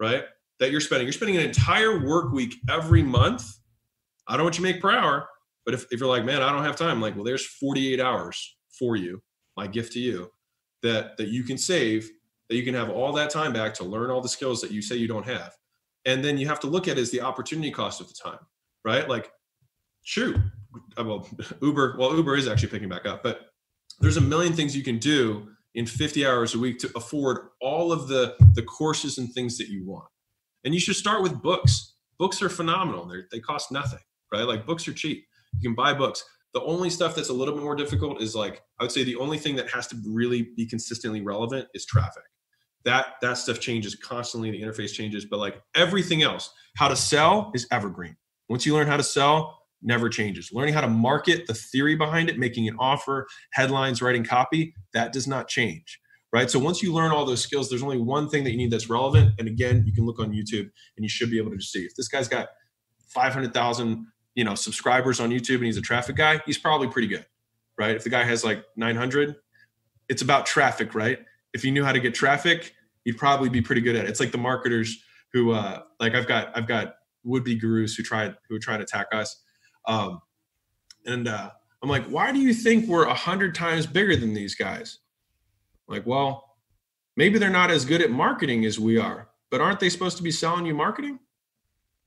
right? That you're spending. You're spending an entire work week every month. I don't know what you make per hour, but if, if you're like, man, I don't have time, like, well, there's forty-eight hours for you, my gift to you, that that you can save, that you can have all that time back to learn all the skills that you say you don't have. And then you have to look at is the opportunity cost of the time, right? Like, shoot, well, Uber, well, Uber is actually picking back up, but there's a million things you can do in fifty hours a week to afford all of the, the courses and things that you want. And you should start with books. Books are phenomenal. They're, they cost nothing, right? Like, books are cheap. You can buy books. The only stuff that's a little bit more difficult is, like, I would say the only thing that has to really be consistently relevant is traffic. That, that stuff changes constantly. The interface changes, but like everything else, how to sell is evergreen. Once you learn how to sell, never changes. Learning how to market, the theory behind it, making an offer, headlines, writing copy, that does not change, right? So once you learn all those skills, there's only one thing that you need that's relevant. And again, you can look on YouTube and you should be able to see if this guy's got five hundred thousand, you know, subscribers on YouTube and he's a traffic guy, he's probably pretty good, right? If the guy has like nine hundred, it's about traffic, right? If you knew how to get traffic, you'd probably be pretty good at it. It's like the marketers who, uh, like I've got, I've got would-be gurus who tried, who are trying to attack us. Um, and, uh, I'm like, why do you think we're a hundred times bigger than these guys? I'm like, well, maybe they're not as good at marketing as we are, but aren't they supposed to be selling you marketing?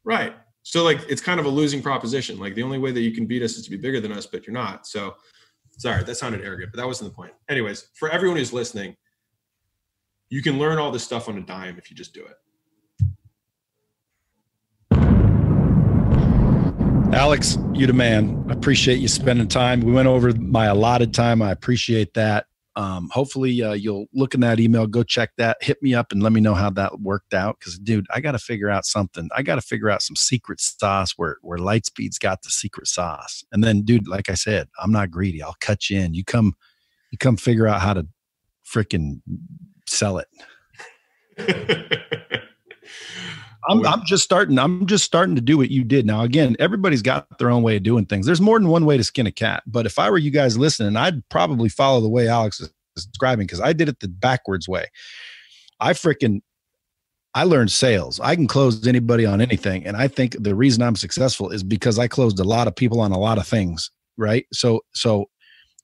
Right. So like, it's kind of a losing proposition. Like, the only way that you can beat us is to be bigger than us, but you're not. So sorry, that sounded arrogant, but that wasn't the point. Anyways, for everyone who's listening, you can learn all this stuff on a dime if you just do it. Alex, you the man. I appreciate you spending time. We went over my allotted time. I appreciate that. Um, hopefully uh, you'll look in that email, go check that, hit me up and let me know how that worked out. Cause dude, I got to figure out something. I got to figure out some secret sauce where, where Lightspeed's got the secret sauce. And then dude, like I said, I'm not greedy. I'll cut you in. You come, you come figure out how to freaking sell it. I'm, I'm just starting. I'm just starting to do what you did. Now, again, everybody's got their own way of doing things. There's more than one way to skin a cat. But if I were you guys listening, I'd probably follow the way Alex is describing, because I did it the backwards way. I freaking, I learned sales. I can close anybody on anything. And I think the reason I'm successful is because I closed a lot of people on a lot of things, right? So, so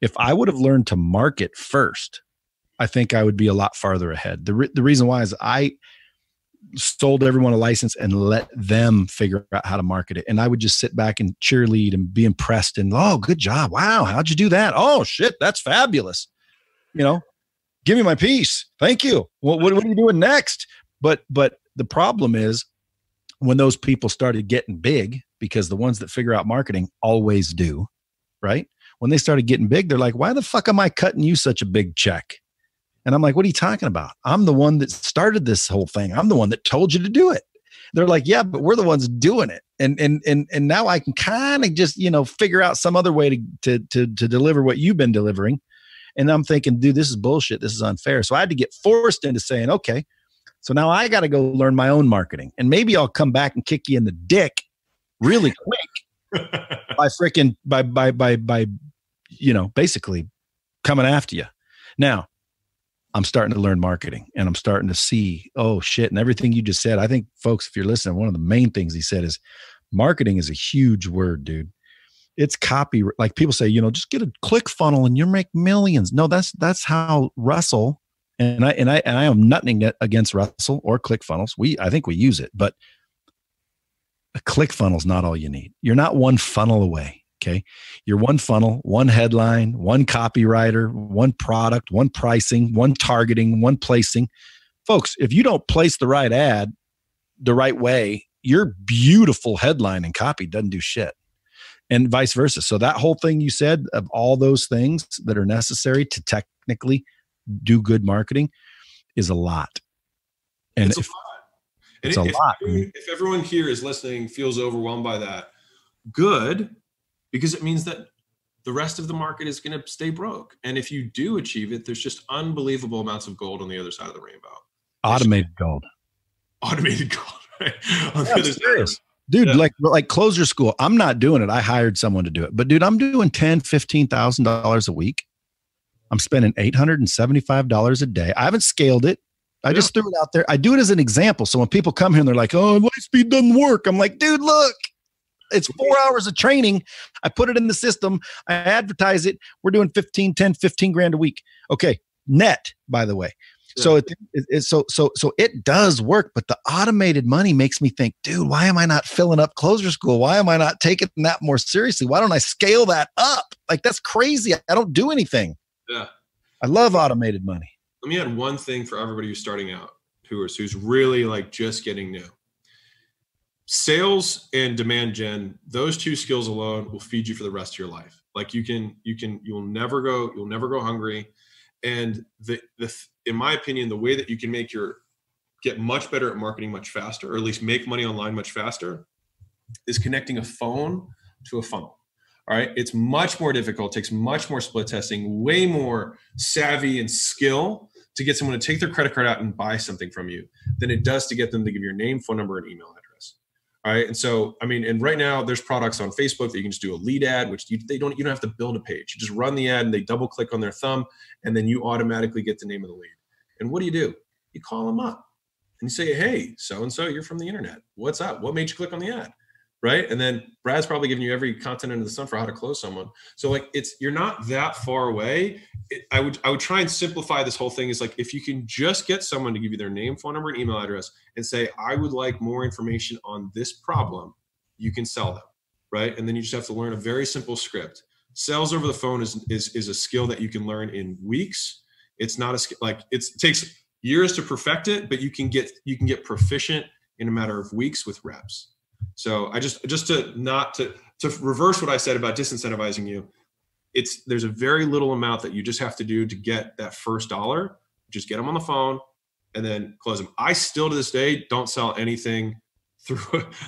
if I would have learned to market first, I think I would be a lot farther ahead. The, re the reason why is I sold everyone a license and let them figure out how to market it. And I would just sit back and cheerlead and be impressed and, oh, good job. Wow. How'd you do that? Oh shit. That's fabulous. You know, give me my piece. Thank you. What, what, what are you doing next? But, but the problem is when those people started getting big, because the ones that figure out marketing always do, right? When they started getting big, they're like, why the fuck am I cutting you such a big check? And I'm like, what are you talking about? I'm the one that started this whole thing. I'm the one that told you to do it. They're like, yeah, but we're the ones doing it. And, and, and, and now I can kind of just, you know, figure out some other way to, to, to, to deliver what you've been delivering. And I'm thinking, dude, this is bullshit. This is unfair. So I had to get forced into saying, okay, so now I got to go learn my own marketing and maybe I'll come back and kick you in the dick really quick by freaking, by, by, by, by, you know, basically coming after you. Now, I'm starting to learn marketing and I'm starting to see, oh shit. And everything you just said, I think folks, if you're listening, one of the main things he said is marketing is a huge word, dude. It's copy. Like people say, you know, just get a ClickFunnel and you'll make millions. No, that's, that's how Russell and I, and I, and I am nothing against Russell or ClickFunnels. We, I think we use it, but a ClickFunnel is not all you need. You're not one funnel away. Okay. You're one funnel, one headline, one copywriter, one product, one pricing, one targeting, one placing. Folks, if you don't place the right ad the right way, your beautiful headline and copy doesn't do shit, and vice versa. So that whole thing you said of all those things that are necessary to technically do good marketing is a lot. And it's if, a lot. It's and a if, lot. Everyone, if everyone here is listening, feels overwhelmed by that, good. Because it means that the rest of the market is going to stay broke. And if you do achieve it, there's just unbelievable amounts of gold on the other side of the rainbow. Automated just, gold. Automated gold. Right? On yeah, the other side. Dude, yeah. like, like closer school. I'm not doing it. I hired someone to do it, but dude, I'm doing ten thousand, fifteen thousand dollars a week. I'm spending eight hundred seventy-five dollars a day. I haven't scaled it. I yeah. just threw it out there. I do it as an example. So when people come here and they're like, oh, Lightspeed doesn't work. I'm like, dude, look, it's four hours of training. I put it in the system. I advertise it. We're doing fifteen, ten, fifteen grand a week. Okay. Net, by the way. Yeah. So it, it, it so so so it does work, but the automated money makes me think, dude, why am I not filling up closer school? Why am I not taking that more seriously? Why don't I scale that up? Like, that's crazy. I don't do anything. Yeah. I love automated money. Let me add one thing for everybody who's starting out, who is who's really like just getting new. Sales and demand gen, those two skills alone will feed you for the rest of your life. Like you can, you can, you'll never go, you'll never go hungry. And the, the, in my opinion, the way that you can make your, get much better at marketing much faster, or at least make money online much faster, is connecting a phone to a funnel. All right. It's much more difficult, takes much more split testing, way more savvy and skill to get someone to take their credit card out and buy something from you than it does to get them to give your name, phone number, and email address. All right. And so, I mean, and right now there's products on Facebook that you can just do a lead ad, which you, they don't, you don't have to build a page. You just run the ad and they double click on their thumb, and then you automatically get the name of the lead. And what do you do? You call them up and you say, hey, so-and-so, you're from the internet. What's up? What made you click on the ad? Right. And then Brad's probably giving you every content under the sun for how to close someone. So like, it's, you're not that far away. It, I would, I would try and simplify this whole thing is like, if you can just get someone to give you their name, phone number, and email address and say, I would like more information on this problem, you can sell them. Right. And then you just have to learn a very simple script. Sales over the phone is, is, is a skill that you can learn in weeks. It's not a, like it's, it takes years to perfect it, but you can get, you can get proficient in a matter of weeks with reps. So I just, just to not to, to reverse what I said about disincentivizing you, it's, there's a very little amount that you just have to do to get that first dollar. Just get them on the phone and then close them. I still, to this day, don't sell anything through,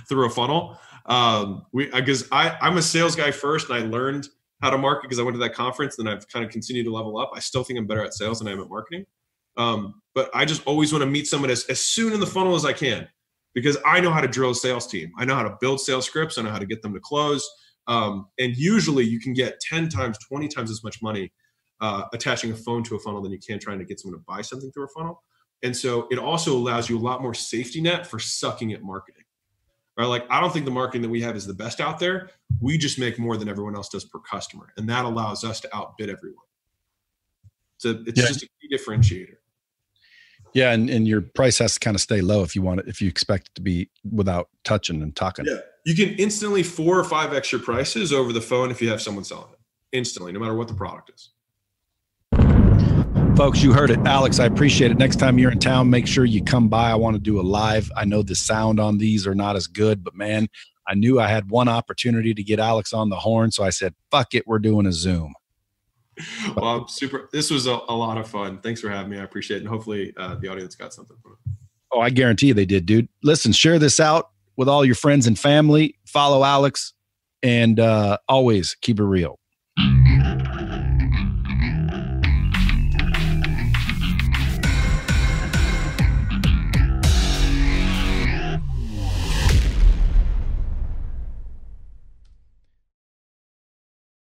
through a funnel. Um, we, I guess I, I'm a sales guy first, and I learned how to market because I went to that conference, and I've kind of continued to level up. I still think I'm better at sales than I am at marketing. Um, but I just always want to meet someone as, as soon in the funnel as I can. Because I know how to drill a sales team. I know how to build sales scripts. I know how to get them to close. Um, and usually you can get ten times, twenty times as much money uh, attaching a phone to a funnel than you can trying to get someone to buy something through a funnel. And so it also allows you a lot more safety net for sucking at marketing. Right? Like, I don't think the marketing that we have is the best out there. We just make more than everyone else does per customer. And that allows us to outbid everyone. So it's yeah. just a key differentiator. Yeah, and, and your price has to kind of stay low if you want it, if you expect it to be without touching and talking. Yeah, you can instantly four or five extra prices over the phone if you have someone selling it instantly, no matter what the product is. Folks, you heard it. Alex, I appreciate it. Next time you're in town, make sure you come by. I want to do a live. I know the sound on these are not as good, but man, I knew I had one opportunity to get Alex on the horn. So I said, fuck it, we're doing a Zoom. Well, I'm super. This was a, a lot of fun. Thanks for having me. I appreciate it. And hopefully uh, the audience got something from it. Oh, I guarantee you they did, dude. Listen, share this out with all your friends and family. Follow Alex, and uh, always keep it real.